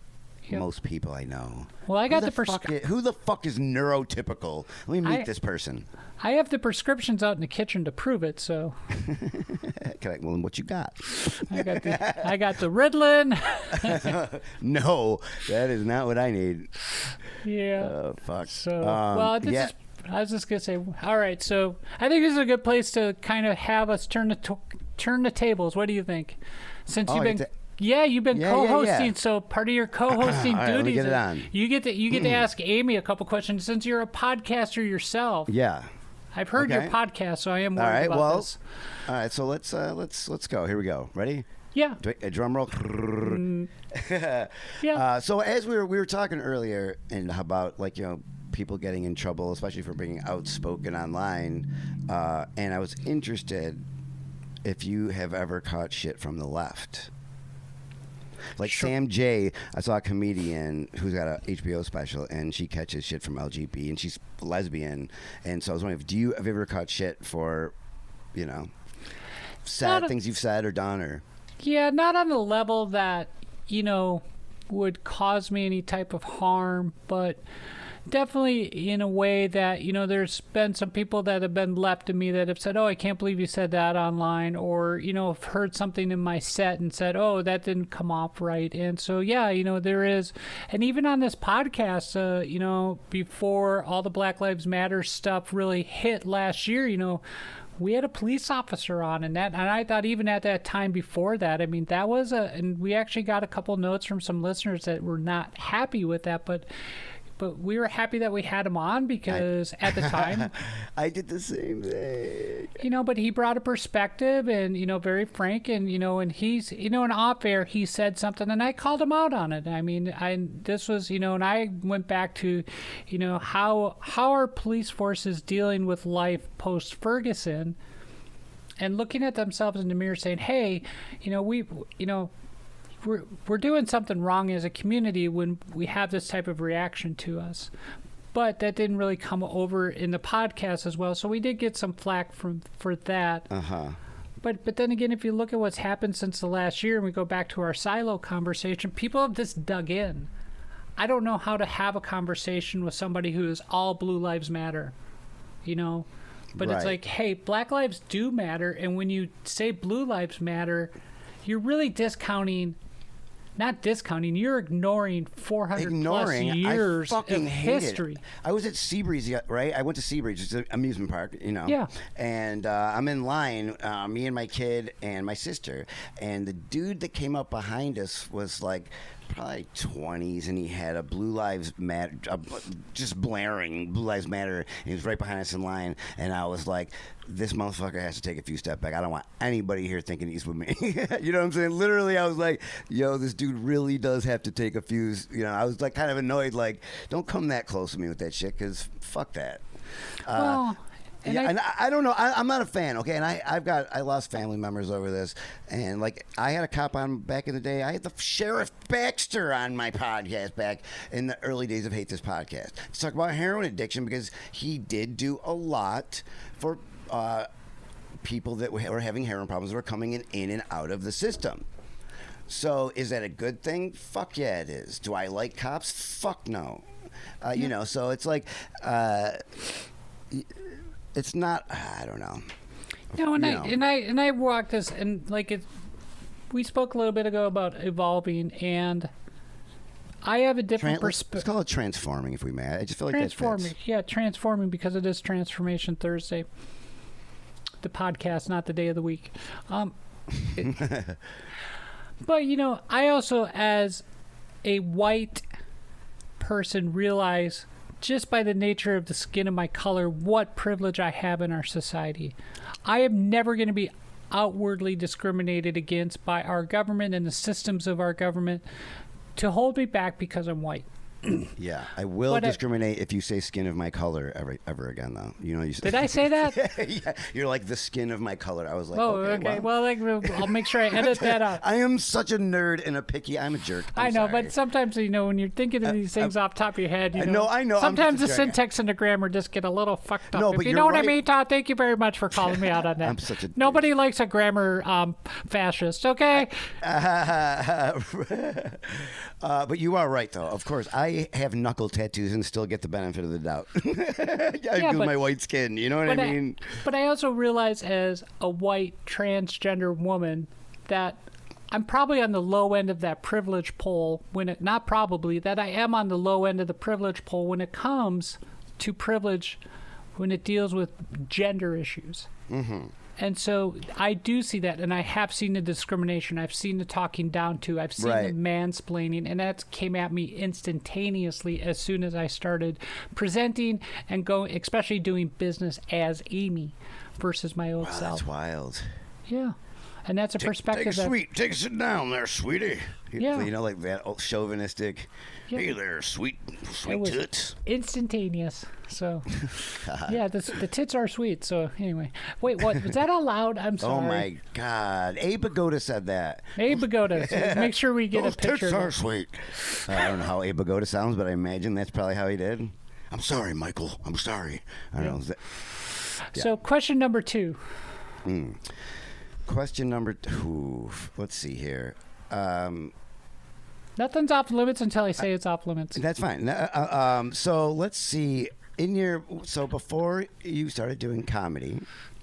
Yep. Most people I know. Well, I got who the, the prescription. Who the fuck is neurotypical? Let me meet I, this person. I have the prescriptions out in the kitchen to prove it. So, I, well, what you got? I got the I got the Ritalin. No, that is not what I need. Yeah. Oh fuck. So, um, well, this yeah. is, I was just gonna say. All right, so I think this is a good place to kind of have us turn the t- turn the tables. What do you think? Since oh, you've been. Yeah, you've been yeah, co-hosting, yeah, yeah. so part of your co-hosting right, duties get is you get to you get to ask Amy a couple questions since you're a podcaster yourself. Yeah, I've heard okay. your podcast, so I am worried all right, about well, this. All right, so let's uh, let's let's go. Here we go. Ready? Yeah. Do I, a drum roll. Mm. yeah. Uh, so as we were we were talking earlier and about like you know people getting in trouble, especially for being outspoken online, uh, and I was interested if you have ever caught shit from the left. Like sure. Sam J, I saw a comedian who's got an H B O special, and she catches shit from L G B, and she's lesbian. And so I was wondering, do you have ever caught shit for, you know, sad a, things you've said or done? Or yeah, not on the level that, you know, would cause me any type of harm, but definitely in a way that, you know, there's been some people that have been left to me that have said, oh, I can't believe you said that online, or, you know, have heard something in my set and said, oh, that didn't come off right. And so, yeah, you know, there is, and even on this podcast, uh, you know, before all the Black Lives Matter stuff really hit last year, you know, we had a police officer on, and that, and I thought even at that time before that, I mean, that was a, and we actually got a couple notes from some listeners that were not happy with that, but But we were happy that we had him on because I, at the time... I did the same thing. You know, but he brought a perspective and, you know, very frank. And, you know, and he's, you know, in off air, he said something and I called him out on it. I mean, I this was, you know, and I went back to, you know, how, how are police forces dealing with life post-Ferguson and looking at themselves in the mirror saying, hey, you know, we, you know... We're, we're doing something wrong as a community when we have this type of reaction to us. But that didn't really come over in the podcast as well. So we did get some flack from for that. Uh-huh. But but then again, if you look at what's happened since the last year and we go back to our silo conversation, people have just dug in. I don't know how to have a conversation with somebody who is all Blue Lives Matter, you know. But right. It's like, hey, Black lives do matter. And when you say Blue Lives Matter, you're really discounting... Not discounting, you're ignoring four hundred ignoring, plus years I fucking of hate history. It. I was at Seabreeze, right? I went to Seabreeze, it's an amusement park, you know? Yeah. And uh, I'm in line, uh, me and my kid and my sister. And the dude that came up behind us was like probably twenties, and he had a Blue Lives Matter, uh, just blaring Blue Lives Matter. And he was right behind us in line. And I was like, this motherfucker has to take a few steps back. I don't want anybody here thinking he's with me. You know what I'm saying? Literally, I was like, yo, this dude really does have to take a few, you know, I was like kind of annoyed, like, don't come that close to me with that shit, because fuck that. Uh, well, And, yeah, I, and I, I don't know. I, I'm not a fan, okay? And I, I've got, I lost family members over this. And, like, I had a cop on back in the day. I had the Sheriff Baxter on my podcast back in the early days of Hate This Podcast to talk about heroin addiction, because he did do a lot for uh, people that were having heroin problems that were coming in, in and out of the system. So is that a good thing? Fuck yeah, it is. Do I like cops? Fuck no. Uh, you yeah. know, so it's like... Uh, It's not. I don't know. No, and you I know. and I and I walked this and like it. We spoke a little bit ago about evolving, and I have a different Tran- perspective. Let's call it transforming, if we may. I just feel like transforming. That fits. Yeah, transforming, because it is Transformation Thursday. The podcast, not the day of the week. Um, it, but you know, I also, as a white person, realize, just by the nature of the skin of my color, what privilege I have in our society. I am never going to be outwardly discriminated against by our government and the systems of our government to hold me back because I'm white. Yeah, I will but discriminate I, if you say skin of my color ever, ever again, though. You know, you did I say that? Yeah, you're like the skin of my color. I was like, oh, okay, okay. Well, well like, I'll make sure I edit that out. I am such a nerd and a picky. I'm a jerk. I'm I know, sorry. But sometimes, you know, when you're thinking of these uh, things uh, off the top of your head, you know, I know, I know sometimes the syntax and the grammar just get a little fucked up. No, but if you know right. what I mean, Todd, thank you very much for calling me out on that. I'm such a Nobody dude. likes a grammar um, fascist, okay? Uh, uh, but you are right, though. Of course, I I have knuckle tattoos and still get the benefit of the doubt. I yeah, do but, my white skin, you know what I mean? I, but I also realize, as a white transgender woman, that I'm probably on the low end of that privilege poll when it, not probably, that I am on the low end of the privilege poll when it comes to privilege, when it deals with gender issues. Mm-hmm. And so I do see that, and I have seen the discrimination. I've seen the talking down to. I've seen right. the mansplaining, and that came at me instantaneously as soon as I started presenting and going, especially doing business as Amy versus my old wow, self. That's wild. Yeah. And that's a take, perspective. Take a that, sweet. Take a sit down there, sweetie. Yeah. You know, like that old chauvinistic. Yeah. Hey there, sweet, sweet it was tits. Instantaneous. So, yeah, the, the tits are sweet. So anyway, wait, what was that allowed? I'm sorry. Oh my God, Abe Bagoda said that. Abe Bagoda. So make sure we get Those a picture. Tits are sweet. Uh, I don't know how Abe Bagoda sounds, but I imagine that's probably how he did. I'm sorry, Michael. I'm sorry. I don't yeah. know. That, yeah. So question number two. Hmm. Question number two. Let's see here. Um, Nothing's off limits until I say I, it's off limits. That's fine. Uh, um, so let's see. In your so before you started doing comedy,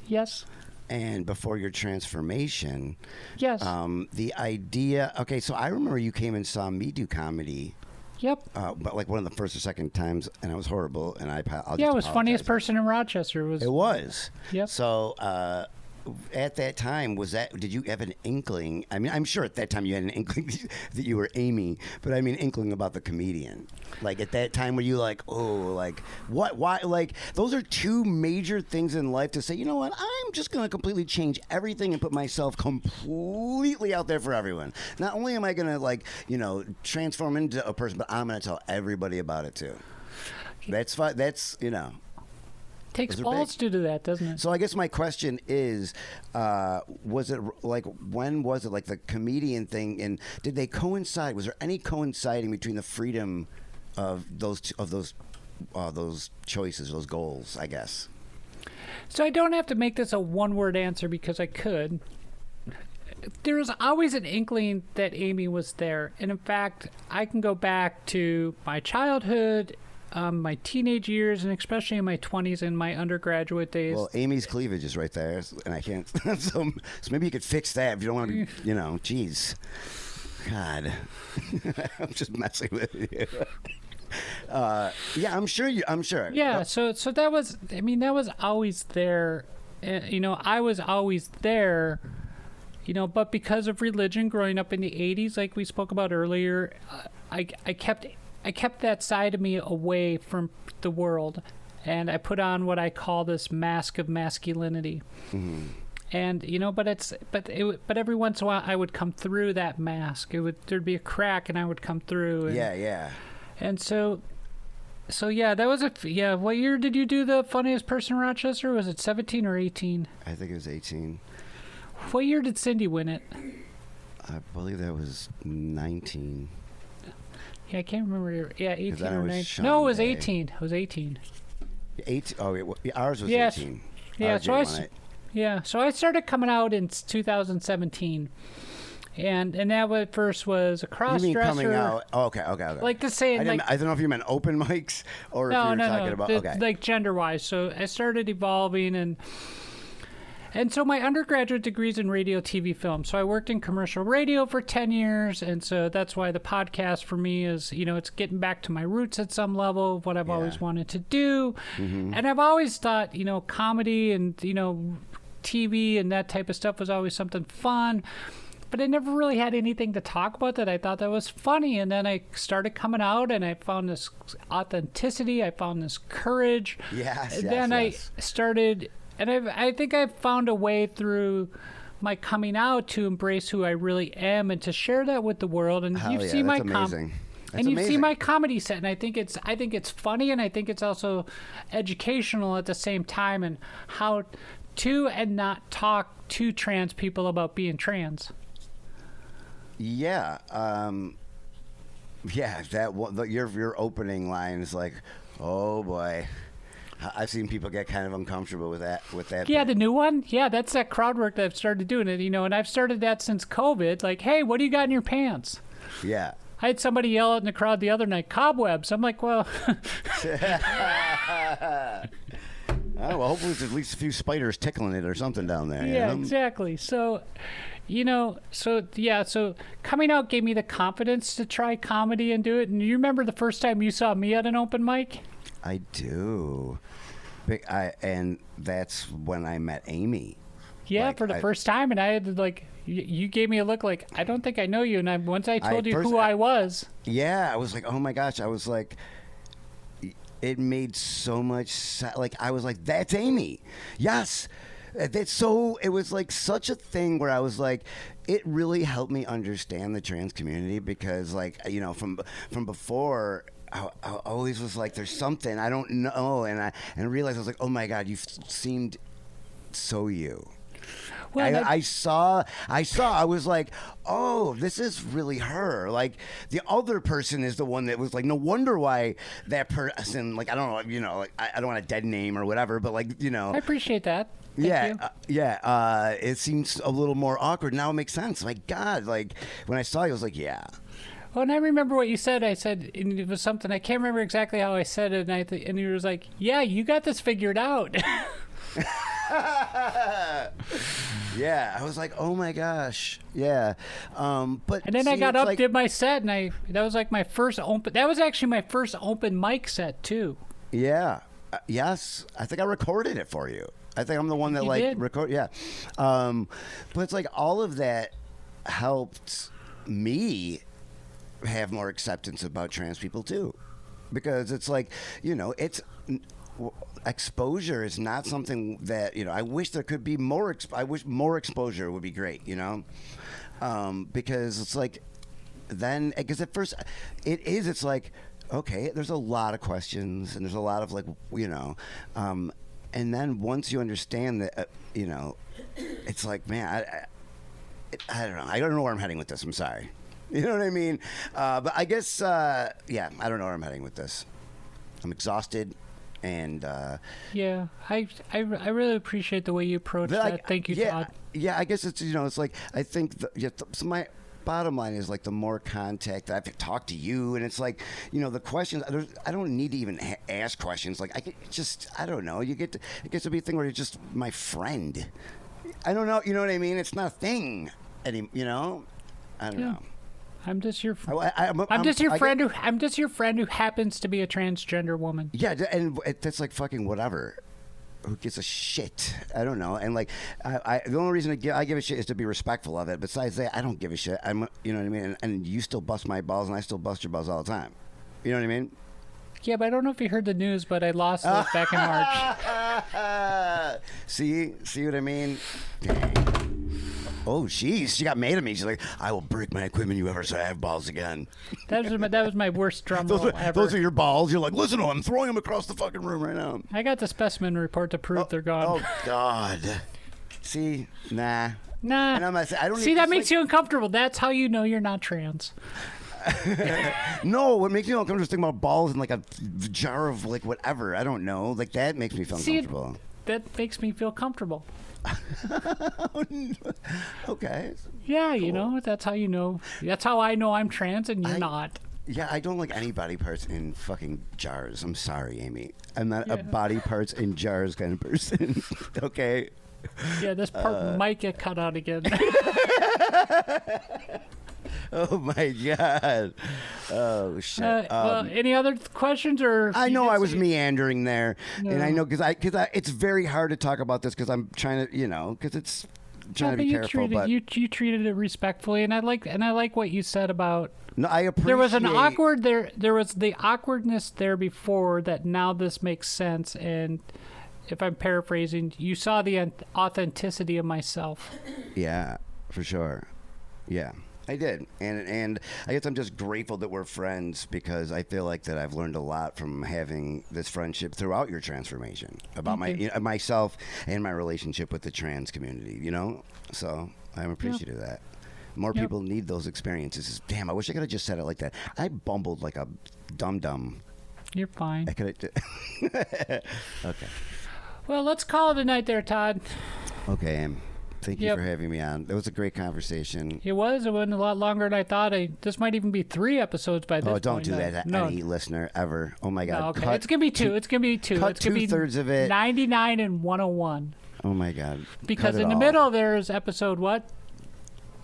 yes, and before your transformation, yes, um, the idea. Okay, so I remember you came and saw me do comedy. Yep. Uh, but like one of the first or second times, and I was horrible, and I I'll yeah, just it was funniest about. person in Rochester was it was yep. So. Uh, At that time, was that? Did you have an inkling? I mean, I'm sure at that time you had an inkling that you were Amy, but I mean, inkling about the comedian. Like at that time, were you like, oh, like what? Why? Like those are two major things in life to say, you know what? I'm just going to completely change everything and put myself completely out there for everyone. Not only am I going to like, you know, transform into a person, but I'm going to tell everybody about it too. That's fine. That's you know. Takes balls to do that, doesn't it? So I guess my question is, uh, was it like, when was it like the comedian thing, and did they coincide? Was there any coinciding between the freedom of those t- of those uh, those choices, those goals? I guess. So I don't have to make this a one-word answer because I could. There was always an inkling that Amy was there, and in fact, I can go back to my childhood. Um, my teenage years, and especially in my twenties and my undergraduate days. Well, Amy's cleavage is right there, and I can't. So, so maybe you could fix that if you don't want to. You know, geez, God, I'm just messing with you. Uh, yeah, I'm sure. You, I'm sure. Yeah. So, so that was. I mean, that was always there. Uh, you know, I was always there. You know, but because of religion, growing up in the eighties, like we spoke about earlier, I I kept. I kept that side of me away from the world, and I put on what I call this mask of masculinity. Mm-hmm. And you know, but it's but it, but every once in a while I would come through that mask. It would there'd be a crack, and I would come through. And, yeah, yeah. And so So yeah, that was a yeah. What year did you do the funniest person in Rochester? Was it seventeen or eighteen? I think it was eighteen. What year did Cindy win it? I believe that was nineteen. Yeah, I can't remember. Yeah, eighteen or nineteen. No, it was eighteen. It was eighteen. Eight. Oh, it, ours was yes. eighteen. Yeah. Ours so I. S- yeah. So I started coming out in two thousand seventeen. And and that what first was a cross dresser. You mean coming out? Oh, okay, okay, okay. Like the saying, I, like, I don't know if you meant open mics or no, if you were no, talking no. about the, okay, like gender wise. So I started evolving, and and so my undergraduate degrees in radio, T V, film. So I worked in commercial radio for ten years, and so that's why the podcast for me is, you know, it's getting back to my roots at some level, what I've yeah. always wanted to do, mm-hmm. and I've always thought, you know, comedy and you know, T V and that type of stuff was always something fun. But I never really had anything to talk about that I thought that was funny. And then I started coming out, and I found this authenticity. I found this courage. Yes, and then yes, I yes. started, and I've, I think I found a way through my coming out to embrace who I really am and to share that with the world. And Hell you've yeah, seen my com- and you've seen my comedy set, and I think it's I think it's funny, and I think it's also educational at the same time, and how to and not talk to trans people about being trans. Yeah, um, yeah. That one, your your opening line is like, oh boy, I've seen people get kind of uncomfortable with that. With that, yeah, bit. The new one, yeah, that's that crowd work that I've started doing it. You know, and I've started that since COVID. Like, hey, what do you got in your pants? Yeah, I had somebody yell out in the crowd the other night, cobwebs. I'm like, well. Oh, well, hopefully there's at least a few spiders tickling it or something down there. Yeah, you know? Exactly. So, you know, so, yeah, so coming out gave me the confidence to try comedy and do it. And you remember the first time you saw me at an open mic? I do. I, and that's when I met Amy. Yeah, like, for the I, first time. And I had to, like, you, you gave me a look like, I don't think I know you. And I, once I told I, you first, who I, I was. Yeah, I was like, oh, my gosh. I was like... It made so much sense. Like, I was like, that's Amy. Yes. That's so, it was like such a thing where I was like, it really helped me understand the trans community because, like, you know, from from before, I, I always was like, there's something I don't know. And I, and I realized, I was like, oh my God, you seemed so you. Well, I, that- I saw, I saw, I was like, oh, this is really her. Like, the other person is the one that was like, no wonder why that person, like, I don't know, you know, like, I, I don't want a dead name or whatever, but like, you know. I appreciate that. Thank yeah, uh, yeah. Uh, it seems a little more awkward. Now it makes sense. My God, like, when I saw you, I was like, yeah. Well, and I remember what you said. I said, and it was something, I can't remember exactly how I said it, and, I th- and you was like, yeah, you got this figured out. Yeah, I was like, oh my gosh, yeah. Um, but and then see, I got up, like, did my set, and I that was like my first open. That was actually my first open mic set too. Yeah, uh, yes, I think I recorded it for you. I think I'm the one that you like did. record. Yeah, um, but it's like all of that helped me have more acceptance about trans people too, because it's like, you know, it's. Exposure is not something that, you know, I wish there could be more, exp- I wish more exposure would be great, you know, um, because it's like, then, because at first it is, it's like, okay, there's a lot of questions and there's a lot of like, you know, um, and then once you understand that, uh, you know, it's like, man, I, I, I don't know. I don't know where I'm heading with this. I'm sorry. You know what I mean? Uh, but I guess, uh, yeah, I don't know where I'm heading with this. I'm exhausted. And uh, yeah, I, I, I really appreciate the way you approach that. I, Thank you, yeah, Todd. Yeah, I guess it's, you know, it's like, I think the, yeah, th- so my bottom line is like the more contact that I have talked to you, and it's like, you know, the questions, I don't need to even ha- ask questions. Like, I could just, I don't know, you get to, it gets to be a thing where you're just my friend. I don't know, you know what I mean? It's not a thing, any, you know? I don't yeah. know. I'm just your. Fr- I, I, I'm, I'm, I'm just your I friend get, who. I'm just your friend who happens to be a transgender woman. Yeah, and that's like fucking whatever. Who gives a shit? I don't know. And like, I, I the only reason I give, I give a shit is to be respectful of it. Besides that, I don't give a shit. I'm, you know what I mean. And, and you still bust my balls, and I still bust your balls all the time. You know what I mean? Yeah, but I don't know if you heard the news, but I lost it back in March. see, see what I mean? Dang. oh, jeez, she got mad at me. She's like, I will break my equipment you ever say I have balls again. That was my, that was my worst drum roll those are, ever. Those are your balls. You're like, listen to them. I'm throwing them across the fucking room right now. I got the specimen report to prove oh, they're gone. Oh, God. See? Nah. Nah. And I'm not, I don't See, need, that makes like, you uncomfortable. That's how you know you're not trans. No, what makes me uncomfortable is thinking about balls in like a jar of like whatever. I don't know. Like that makes me feel See, uncomfortable. That makes me feel comfortable. Okay. Yeah, cool. You know, that's how you know. That's how I know I'm trans and you're I, not. Yeah, I don't like any body parts in fucking jars. I'm sorry, Amy. I'm not yeah. a body parts in jars kind of person. Okay. Yeah, this part uh, might get cut out again. Oh my God! Oh shit! Uh, um, well, any other questions or? I know I was see? meandering there, no. and I know because I because I, it's very hard to talk about this because I'm trying to you know because it's trying yeah, to be you careful. Treated, but you you treated it respectfully, and I like and I like what you said about. No, I appreciate. There was an awkward there. There was the awkwardness there before that. Now this makes sense, and if I'm paraphrasing, you saw the authenticity of myself. Yeah, for sure. Yeah. I did, and and I guess I'm just grateful that we're friends because I feel like that I've learned a lot from having this friendship throughout your transformation about mm-hmm. my you know, myself and my relationship with the trans community, you know? So I'm appreciative yep. of that. More yep. people need those experiences. Damn, I wish I could have just said it like that. I bumbled like a dum-dum. You're fine. I could have... Okay. Well, let's call it a night there, Todd. Okay, Em. Thank you yep. for having me on. It was a great conversation. It was. It went a lot longer than I thought. I, this might even be three episodes by this point. Oh, don't point. do that to no. any listener ever. Oh, my God. No, okay. It's going to be two. two. It's going to be two. Cut it's gonna two-thirds be of it. ninety-nine and one oh one. Oh, my God. Because in the all. middle there's episode what?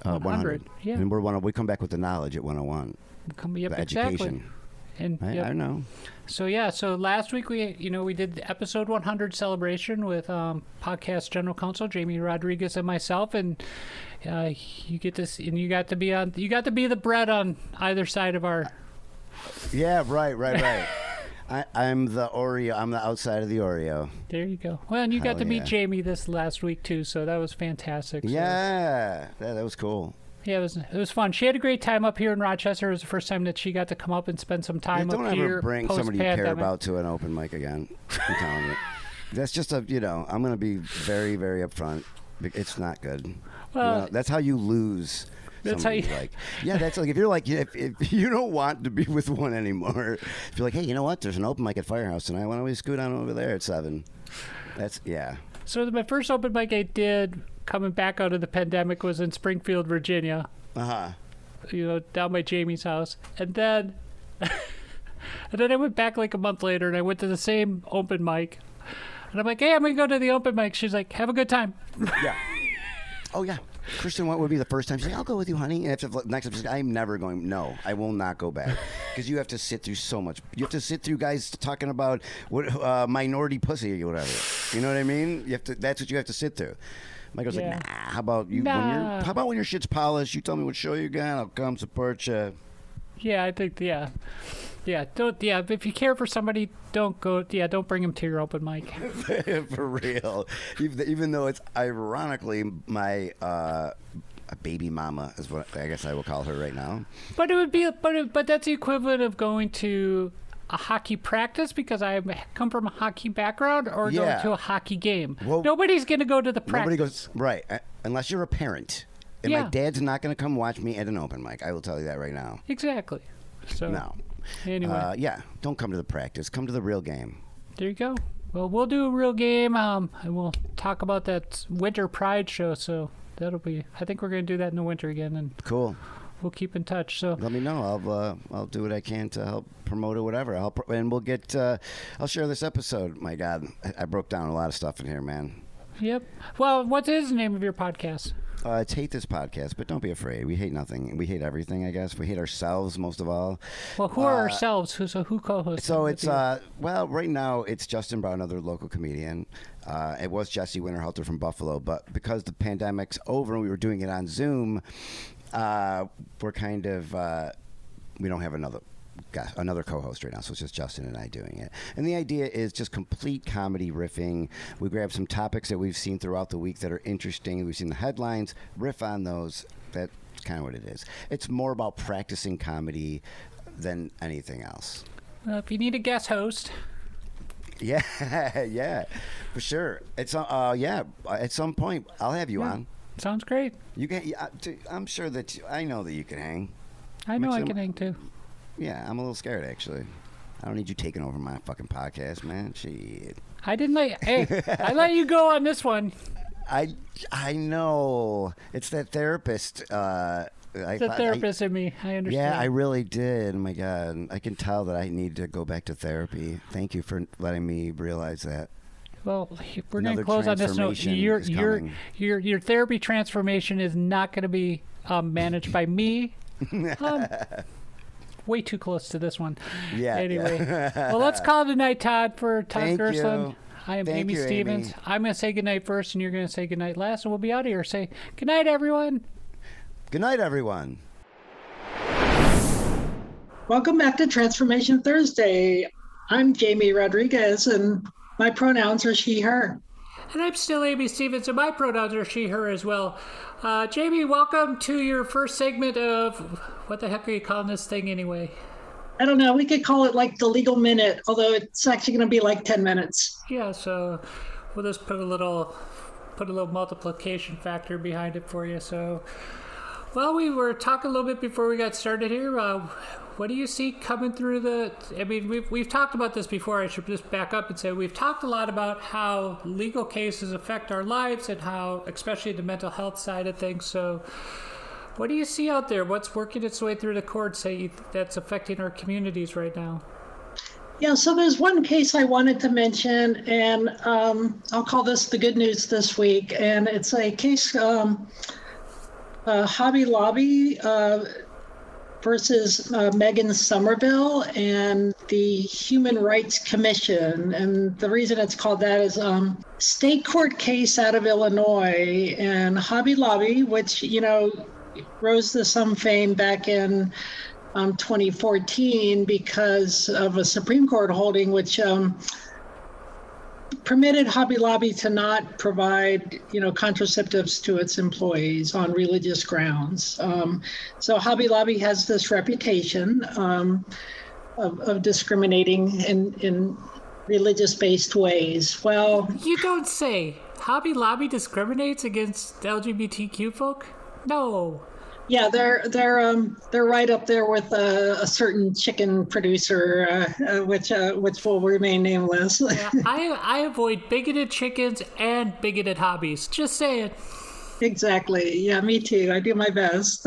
Uh, one hundred. one hundred. Yeah. And we're one, we come back with the knowledge at one oh one. Come, yep, the exactly. education. And, I, yep. I know. So yeah, so last week we, you know, we did the episode one hundred celebration with um, podcast general counsel Jamie Rodriguez and myself, and uh, you get this, and you got to be on, you got to be the bread on either side of our. Yeah, right, right, right. I, I'm the Oreo. I'm the outside of the Oreo. There you go. Well, and you Hell got to yeah. meet Jamie this last week too, so that was fantastic. So. Yeah, that, that was cool. Yeah, it was it was fun. She had a great time up here in Rochester. It was the first time that she got to come up and spend some time yeah, up here. Don't ever bring somebody you care about to an open mic again. I'm telling you. That's just a, you know, I'm going to be very, very upfront. It's not good. Well, you know, that's how you lose. That's how you like. Yeah, that's like if you're like, if, if you don't want to be with one anymore, if you're like, hey, you know what? There's an open mic at Firehouse tonight. Why don't we scoot on over there at seven? That's, yeah. So my first open mic I did coming back out of the pandemic was in Springfield, Virginia. Uh-huh. You know, down by Jamie's house. And then and then I went back like a month later and I went to the same open mic. And I'm like, hey, I'm going to go to the open mic. She's like, have a good time. Yeah. Oh, yeah. Kristen, what would be the first time? She's like, I'll go with you, honey. And after the next episode, I'm never going, no, I will not go back. Because you have to sit through so much. You have to sit through guys talking about what uh, minority pussy or whatever. You know what I mean? You have to. That's what you have to sit through. Michael's yeah. like, nah, how about you? Nah. When you're, how about when your shit's polished? You tell me what show you got, I'll come support you. Yeah, I think, yeah. Yeah, don't, yeah, if you care for somebody, don't go, yeah, don't bring them to your open mic. For real. Even, even though it's ironically my uh, baby mama, is what I guess I will call her right now. But it would be, but, it, but that's the equivalent of going to a hockey practice because I come from a hockey background, or yeah. go to a hockey game. Well, nobody's going to go to the practice. Nobody goes, right, unless you're a parent. And yeah. my dad's not going to come watch me at an open mic. I will tell you that right now. Exactly. So no. Anyway. Uh, yeah, don't come to the practice. Come to the real game. There you go. Well, we'll do a real game, um, and we'll talk about that Winter Pride show. So that'll be, I think we're going to do that in the winter again. And cool. We'll keep in touch. So let me know. I'll uh, I'll do what I can to help promote or whatever. I'll pro- and we'll get. Uh, I'll share this episode. My God, I-, I broke down a lot of stuff in here, man. Yep. Well, what's his name of your podcast? Uh, it's Hate This Podcast, but don't be afraid. We hate nothing. We hate everything. I guess we hate ourselves most of all. Well, who are uh, ourselves? Who so who co-hosts? So it's uh, well, right now it's Justin Brown, another local comedian. Uh, it was Jesse Winterhalter from Buffalo, but because the pandemic's over and we were doing it on Zoom. Uh, we're kind of, uh, we don't have another got another co-host right now, so it's just Justin and I doing it. And the idea is just complete comedy riffing. We grab some topics that we've seen throughout the week that are interesting. We've seen the headlines, riff on those. That's kind of what it is. It's more about practicing comedy than anything else. Well, if you need a guest host... Yeah, yeah, for sure. It's uh, yeah. At some point, I'll have you yeah, on. Sounds great. You can. I'm sure that you, I know that you can hang. I know I can hang too. Yeah, I'm a little scared actually. I don't need you taking over my fucking podcast, man. Shit. I didn't let. Hey, I let you go on this one. I I know it's that therapist. Uh, I, the therapist I, in me. I understand. Yeah, I really did. Oh, my God. I can tell that I need to go back to therapy. Thank you for letting me realize that. Well, we're going to close on this note. Your, your, your, your therapy transformation is not going to be um, managed by me. Um, way too close to this one. Yeah. Anyway. Yeah. Well, let's call it a night, Todd, for Todd Gerslin. I am Amy Stevens. I'm going to say goodnight first, and you're going to say goodnight last, and we'll be out of here. Say goodnight, everyone. Good night, everyone. Welcome back to Transformation Thursday. I'm Jamie Rodriguez, and my pronouns are she, her. And I'm still Amy Stevens, and my pronouns are she, her as well. Uh, Jamie, welcome to your first segment of, what the heck are you calling this thing anyway? I don't know. We could call it like the legal minute, although it's actually going to be like ten minutes. Yeah, so we'll just put a little, put a little multiplication factor behind it for you. So... Well, we were talking a little bit before we got started here. Uh, what do you see coming through the... I mean, we've, we've talked about this before. I should just back up and say we've talked a lot about how legal cases affect our lives and how, especially the mental health side of things. So what do you see out there? What's working its way through the courts, say, that's affecting our communities right now? Yeah, so there's one case I wanted to mention, and um, I'll call this the good news this week. And it's a case... Um, Uh, Hobby Lobby uh, versus uh, Megan Somerville and the Human Rights Commission. And the reason it's called that is um, state court case out of Illinois, and Hobby Lobby, which, you know, rose to some fame back in um, twenty fourteen because of a Supreme Court holding, which um, permitted Hobby Lobby to not provide, you know, contraceptives to its employees on religious grounds. Um, so Hobby Lobby has this reputation um, of, of discriminating in, in religious-based ways. Well, you don't say. Hobby Lobby discriminates against L G B T Q folk? No. Yeah, they're they're um, they're right up there with uh, a certain chicken producer, uh, uh, which uh, which will remain nameless. Yeah, I I avoid bigoted chickens and bigoted hobbies. Just saying. Exactly. Yeah, me too. I do my best.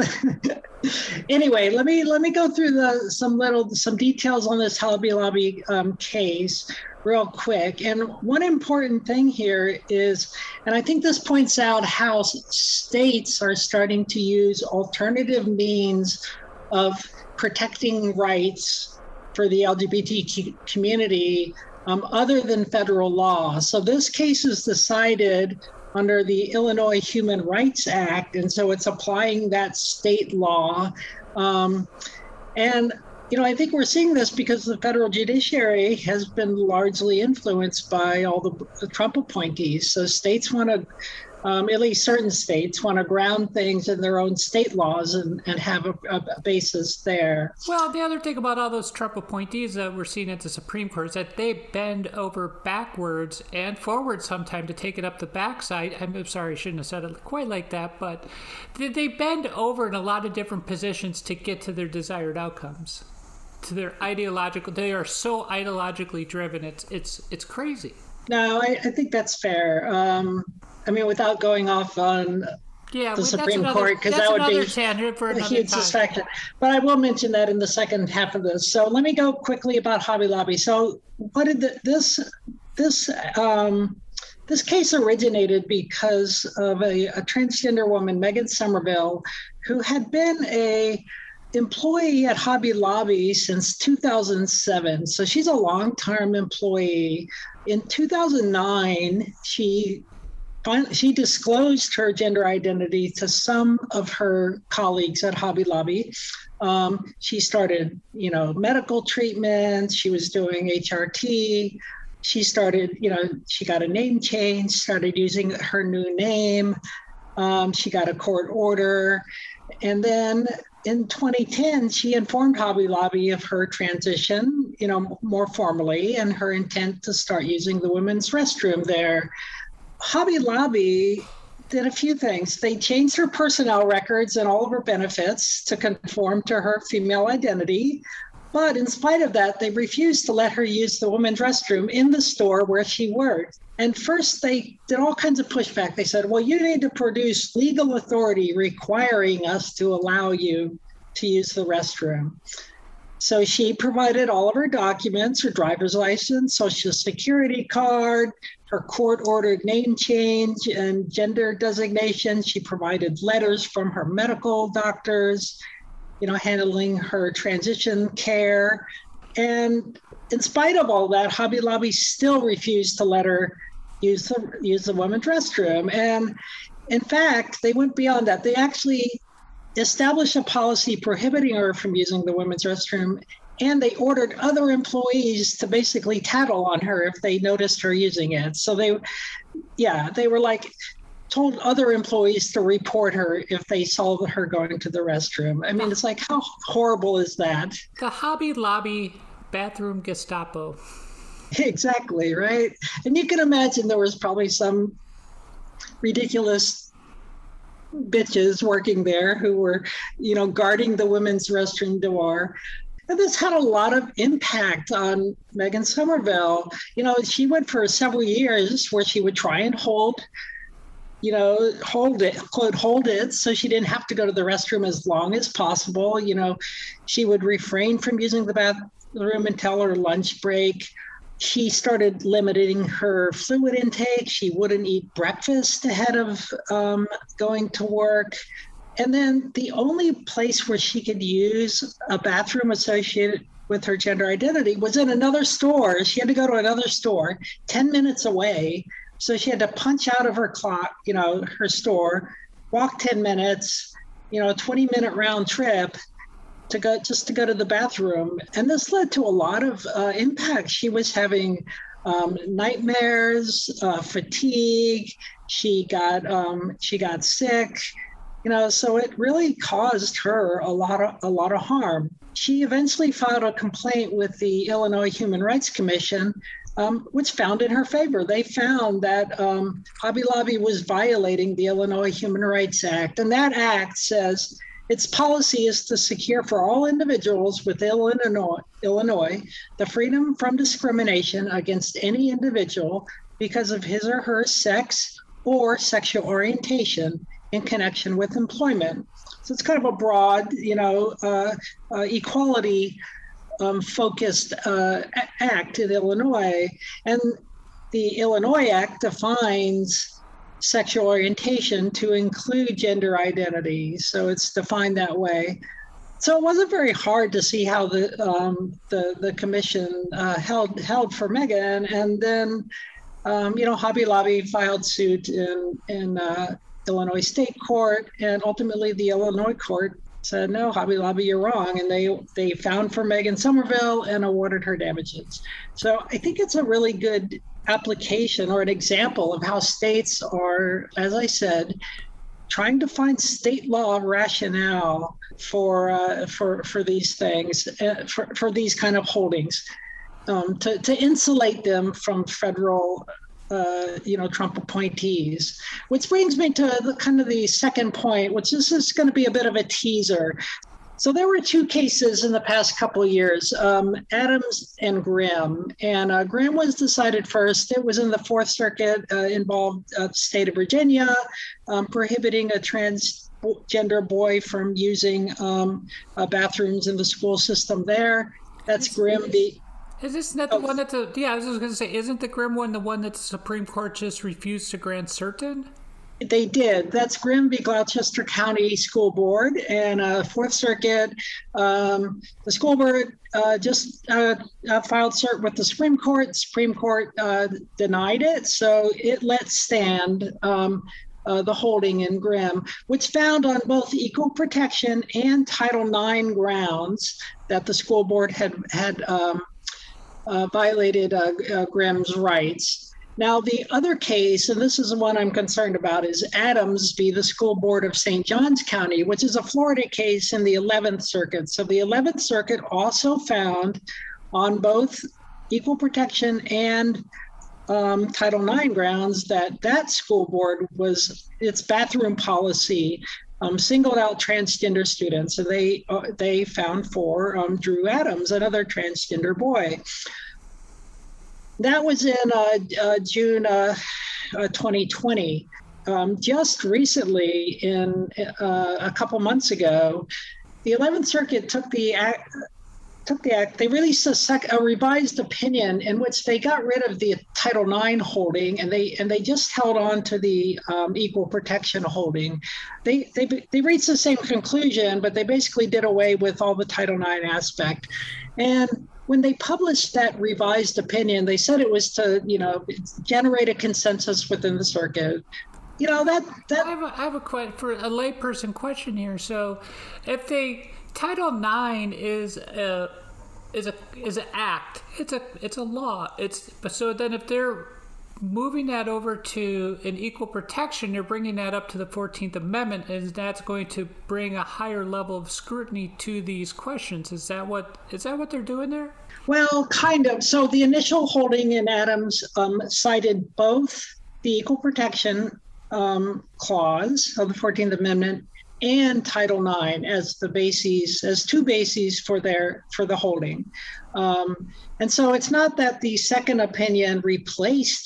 Anyway, let me let me go through the some little some details on this Hobby Lobby um, case real quick. And one important thing here is, and I think this points out how states are starting to use alternative means of protecting rights for the L G B T Q community um, other than federal law. So this case is decided under the Illinois Human Rights Act, and so it's applying that state law. Um, and You know, I think we're seeing this because the federal judiciary has been largely influenced by all the, the Trump appointees. So states want to, um, at least certain states, want to ground things in their own state laws and, and have a, a basis there. Well, the other thing about all those Trump appointees that we're seeing at the Supreme Court is that they bend over backwards and forward sometime to take it up the backside. I'm sorry, I shouldn't have said it quite like that, but they bend over in a lot of different positions to get to their desired outcomes. To their ideological, they are so ideologically driven. It's it's it's crazy. No, I, I think that's fair. Um, I mean, without going off on yeah, the Supreme another, Court, because that would be standard for a huge distraction. But I will mention that in the second half of this. So let me go quickly about Hobby Lobby. So what did the, this this um, this case originated because of a, a transgender woman, Megan Somerville, who had been a employee at Hobby Lobby since two thousand seven. So she's a long-term employee. In two thousand nine, she she disclosed her gender identity to some of her colleagues at Hobby Lobby. Um, she started, you know, medical treatment. She was doing H R T. She started, you know, she got a name change, started using her new name. Um, she got a court order. And then in twenty ten, she informed Hobby Lobby of her transition, you know, more formally, and her intent to start using the women's restroom there. Hobby Lobby did a few things. They changed her personnel records and all of her benefits to conform to her female identity. But in spite of that, they refused to let her use the women's restroom in the store where she worked. And first, they did all kinds of pushback. They said, well, you need to produce legal authority requiring us to allow you to use the restroom. So she provided all of her documents, her driver's license, social security card, her court-ordered name change and gender designation. She provided letters from her medical doctors, you know, handling her transition care. And in spite of all that, Hobby Lobby still refused to let her use the, use the women's restroom. And in fact, they went beyond that. They actually established a policy prohibiting her from using the women's restroom. And they ordered other employees to basically tattle on her if they noticed her using it. So they, yeah, they were like, told other employees to report her if they saw her going to the restroom. I mean, it's like, how horrible is that? The Hobby Lobby bathroom Gestapo. Exactly, right? And you can imagine there was probably some ridiculous bitches working there who were, you know, guarding the women's restroom door. And this had a lot of impact on Megan Somerville. You know, she went for several years where she would try and hold you know, hold it, quote, hold it, so she didn't have to go to the restroom as long as possible. You know, she would refrain from using the bathroom until her lunch break. She started limiting her fluid intake. She wouldn't eat breakfast ahead of um, going to work. And then the only place where she could use a bathroom associated with her gender identity was in another store. She had to go to another store ten minutes away. So she had to punch out of her clock, you know, her store, walk ten minutes, you know, a twenty minute round trip to go just to go to the bathroom. And this led to a lot of uh, impact. She was having um, nightmares, uh, fatigue. She got um, she got sick, you know, so it really caused her a lot of a lot of harm. She eventually filed a complaint with the Illinois Human Rights Commission, Um, which found in her favor. They found that um, Hobby Lobby was violating the Illinois Human Rights Act. And that act says its policy is to secure for all individuals within Illinois, Illinois the freedom from discrimination against any individual because of his or her sex or sexual orientation in connection with employment. So it's kind of a broad, you know, uh, uh, equality Um, focused uh, act in Illinois. And the Illinois Act defines sexual orientation to include gender identity. So it's defined that way. So it wasn't very hard to see how the um, the, the commission uh, held held for Megan. And then, um, you know, Hobby Lobby filed suit in, in uh, Illinois State Court, and ultimately the Illinois court said, no, Hobby Lobby, you're wrong. And they they found for Megan Somerville and awarded her damages. So I think it's a really good application or an example of how states are, as I said, trying to find state law rationale for uh, for for these things, uh, for, for these kind of holdings, um, to, to insulate them from federal Uh, you know, Trump appointees. Which brings me to the kind of the second point, which is, is going to be a bit of a teaser. So there were two cases in the past couple of years, um, Adams and Grimm. And uh, Grimm was decided first. It was in the Fourth Circuit, uh, involved uh, the state of Virginia, um, prohibiting a transgender boy from using um, uh, bathrooms in the school system there. That's Grimm v. Is this not the oh. one that's a, yeah, I was just going to say, isn't the Grimm one the one that the Supreme Court just refused to grant cert in? They did. That's Grimm v. Gloucester County School Board and uh, Fourth Circuit. Um, the school board uh, just uh, filed cert with the Supreme Court. The Supreme Court uh, denied it, so it let stand um, uh, the holding in Grimm, which found on both equal protection and Title nine grounds that the school board had had um, uh, violated uh, uh, Grimm's rights. Now, the other case, and this is the one I'm concerned about, is Adams v. the School Board of Saint Johns County, which is a Florida case in the eleventh Circuit. So the eleventh Circuit also found on both equal protection and um, Title nine grounds that that school board was, its bathroom policy um, singled out transgender students. So they, uh, they found for um, Drew Adams, another transgender boy. That was in uh, uh, June uh, uh, twenty twenty. Um, just recently, in uh, a couple months ago, the eleventh Circuit took the act. Took the act. They released a, sec- a revised opinion in which they got rid of the Title nine holding, and they and they just held on to the um, equal protection holding. They they they reached the same conclusion, but they basically did away with all the Title nine aspect. And when they published that revised opinion, they said it was to, you know, generate a consensus within the circuit. You know, that... that I have a, I have a question for a layperson question here. So if they... Title nine is a, is a is an act. It's a it's a law. It's so then if they're moving that over to an equal protection, they're bringing that up to the fourteenth Amendment, and that's going to bring a higher level of scrutiny to these questions. Is that what is that what they're doing there? Well, kind of. So the initial holding in Adams um, cited both the equal protection um, clause of the fourteenth Amendment and Title nine as the bases, as two bases for their for the holding. Um, and so it's not that the second opinion replaced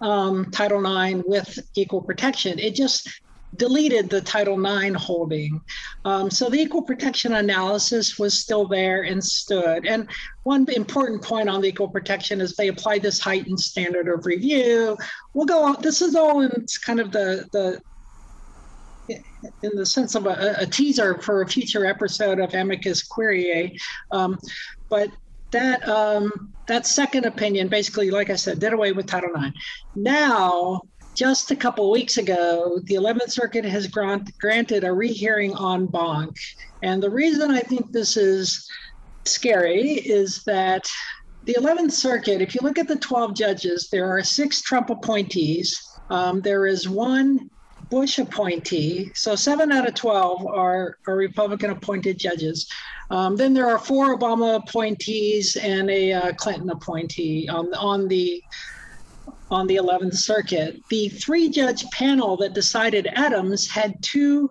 um, Title nine with equal protection. It just deleted the Title nine holding. Um, so the equal protection analysis was still there and stood. And one important point on the equal protection is they applied this heightened standard of review. We'll go on. This is all in kind of the the in the sense of a, a teaser for a future episode of Amicus Curiae. Um, but that um, that second opinion basically, like I said, did away with Title nine. Now, just a couple weeks ago, the eleventh Circuit has grant, granted a rehearing en banc. And the reason I think this is scary is that the eleventh Circuit, if you look at the twelve judges, there are six Trump appointees. Um, there is one Bush appointee, so seven out of twelve are, are Republican appointed judges. Um, then there are four Obama appointees and a uh, Clinton appointee on, on the on the eleventh Circuit. The three judge panel that decided Adams had two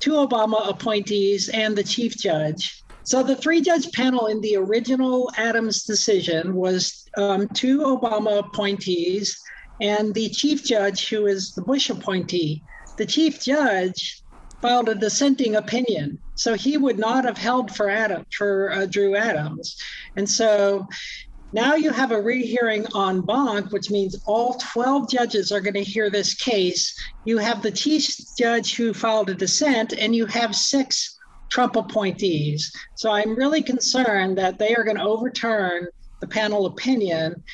two Obama appointees and the chief judge. So the three judge panel in the original Adams decision was um, two Obama appointees and the chief judge, who is the Bush appointee. The chief judge filed a dissenting opinion, so he would not have held for Adam, for uh, Drew Adams. And so now you have a rehearing en banc, which means all twelve judges are going to hear this case. You have the chief judge who filed a dissent, and you have six Trump appointees. So I'm really concerned that they are going to overturn the panel opinion.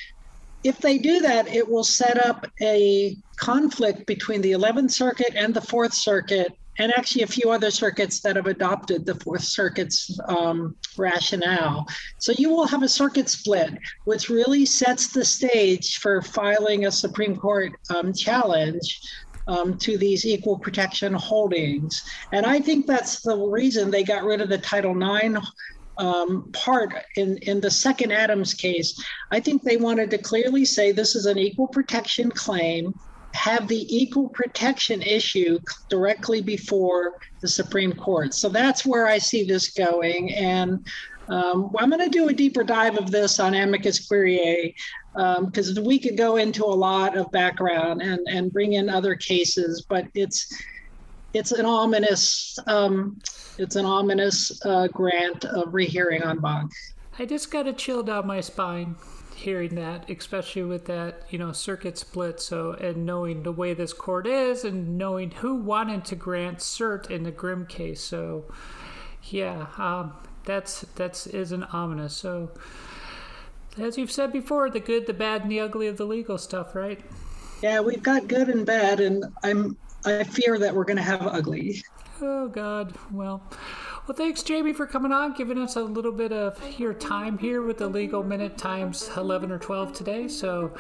If they do that, it will set up a conflict between the eleventh Circuit and the Fourth Circuit, and actually a few other circuits that have adopted the Fourth Circuit's um, rationale. So you will have a circuit split, which really sets the stage for filing a Supreme Court um, challenge um, to these equal protection holdings. And I think that's the reason they got rid of the Title nine Um, part in, in the second Adams case. I think they wanted to clearly say this is an equal protection claim, have the equal protection issue directly before the Supreme Court. So that's where I see this going. And um, I'm going to do a deeper dive of this on Amicus Curiae, because um, we could go into a lot of background and, and bring in other cases, but it's It's an ominous, um, it's an ominous uh, grant of rehearing en banc. I just got a chill down my spine. hearing that, especially with that, you know, circuit split. So, and knowing the way this court is and knowing who wanted to grant cert in the Grimm case. So, yeah, um, that's, that's is an ominous. So, as you've said before, the good, the bad, and the ugly of the legal stuff, right? Yeah, we've got good and bad, and I'm I fear that we're going to have ugly. Oh, God. Well, well, thanks, Jamie, for coming on, giving us a little bit of your time here with the Legal Minute times eleven or twelve today. So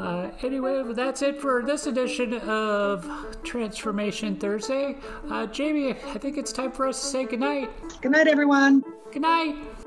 uh, anyway, that's it for this edition of Transformation Thursday. Uh, Jamie, I think it's time for us to say goodnight. Good night, everyone. Good night.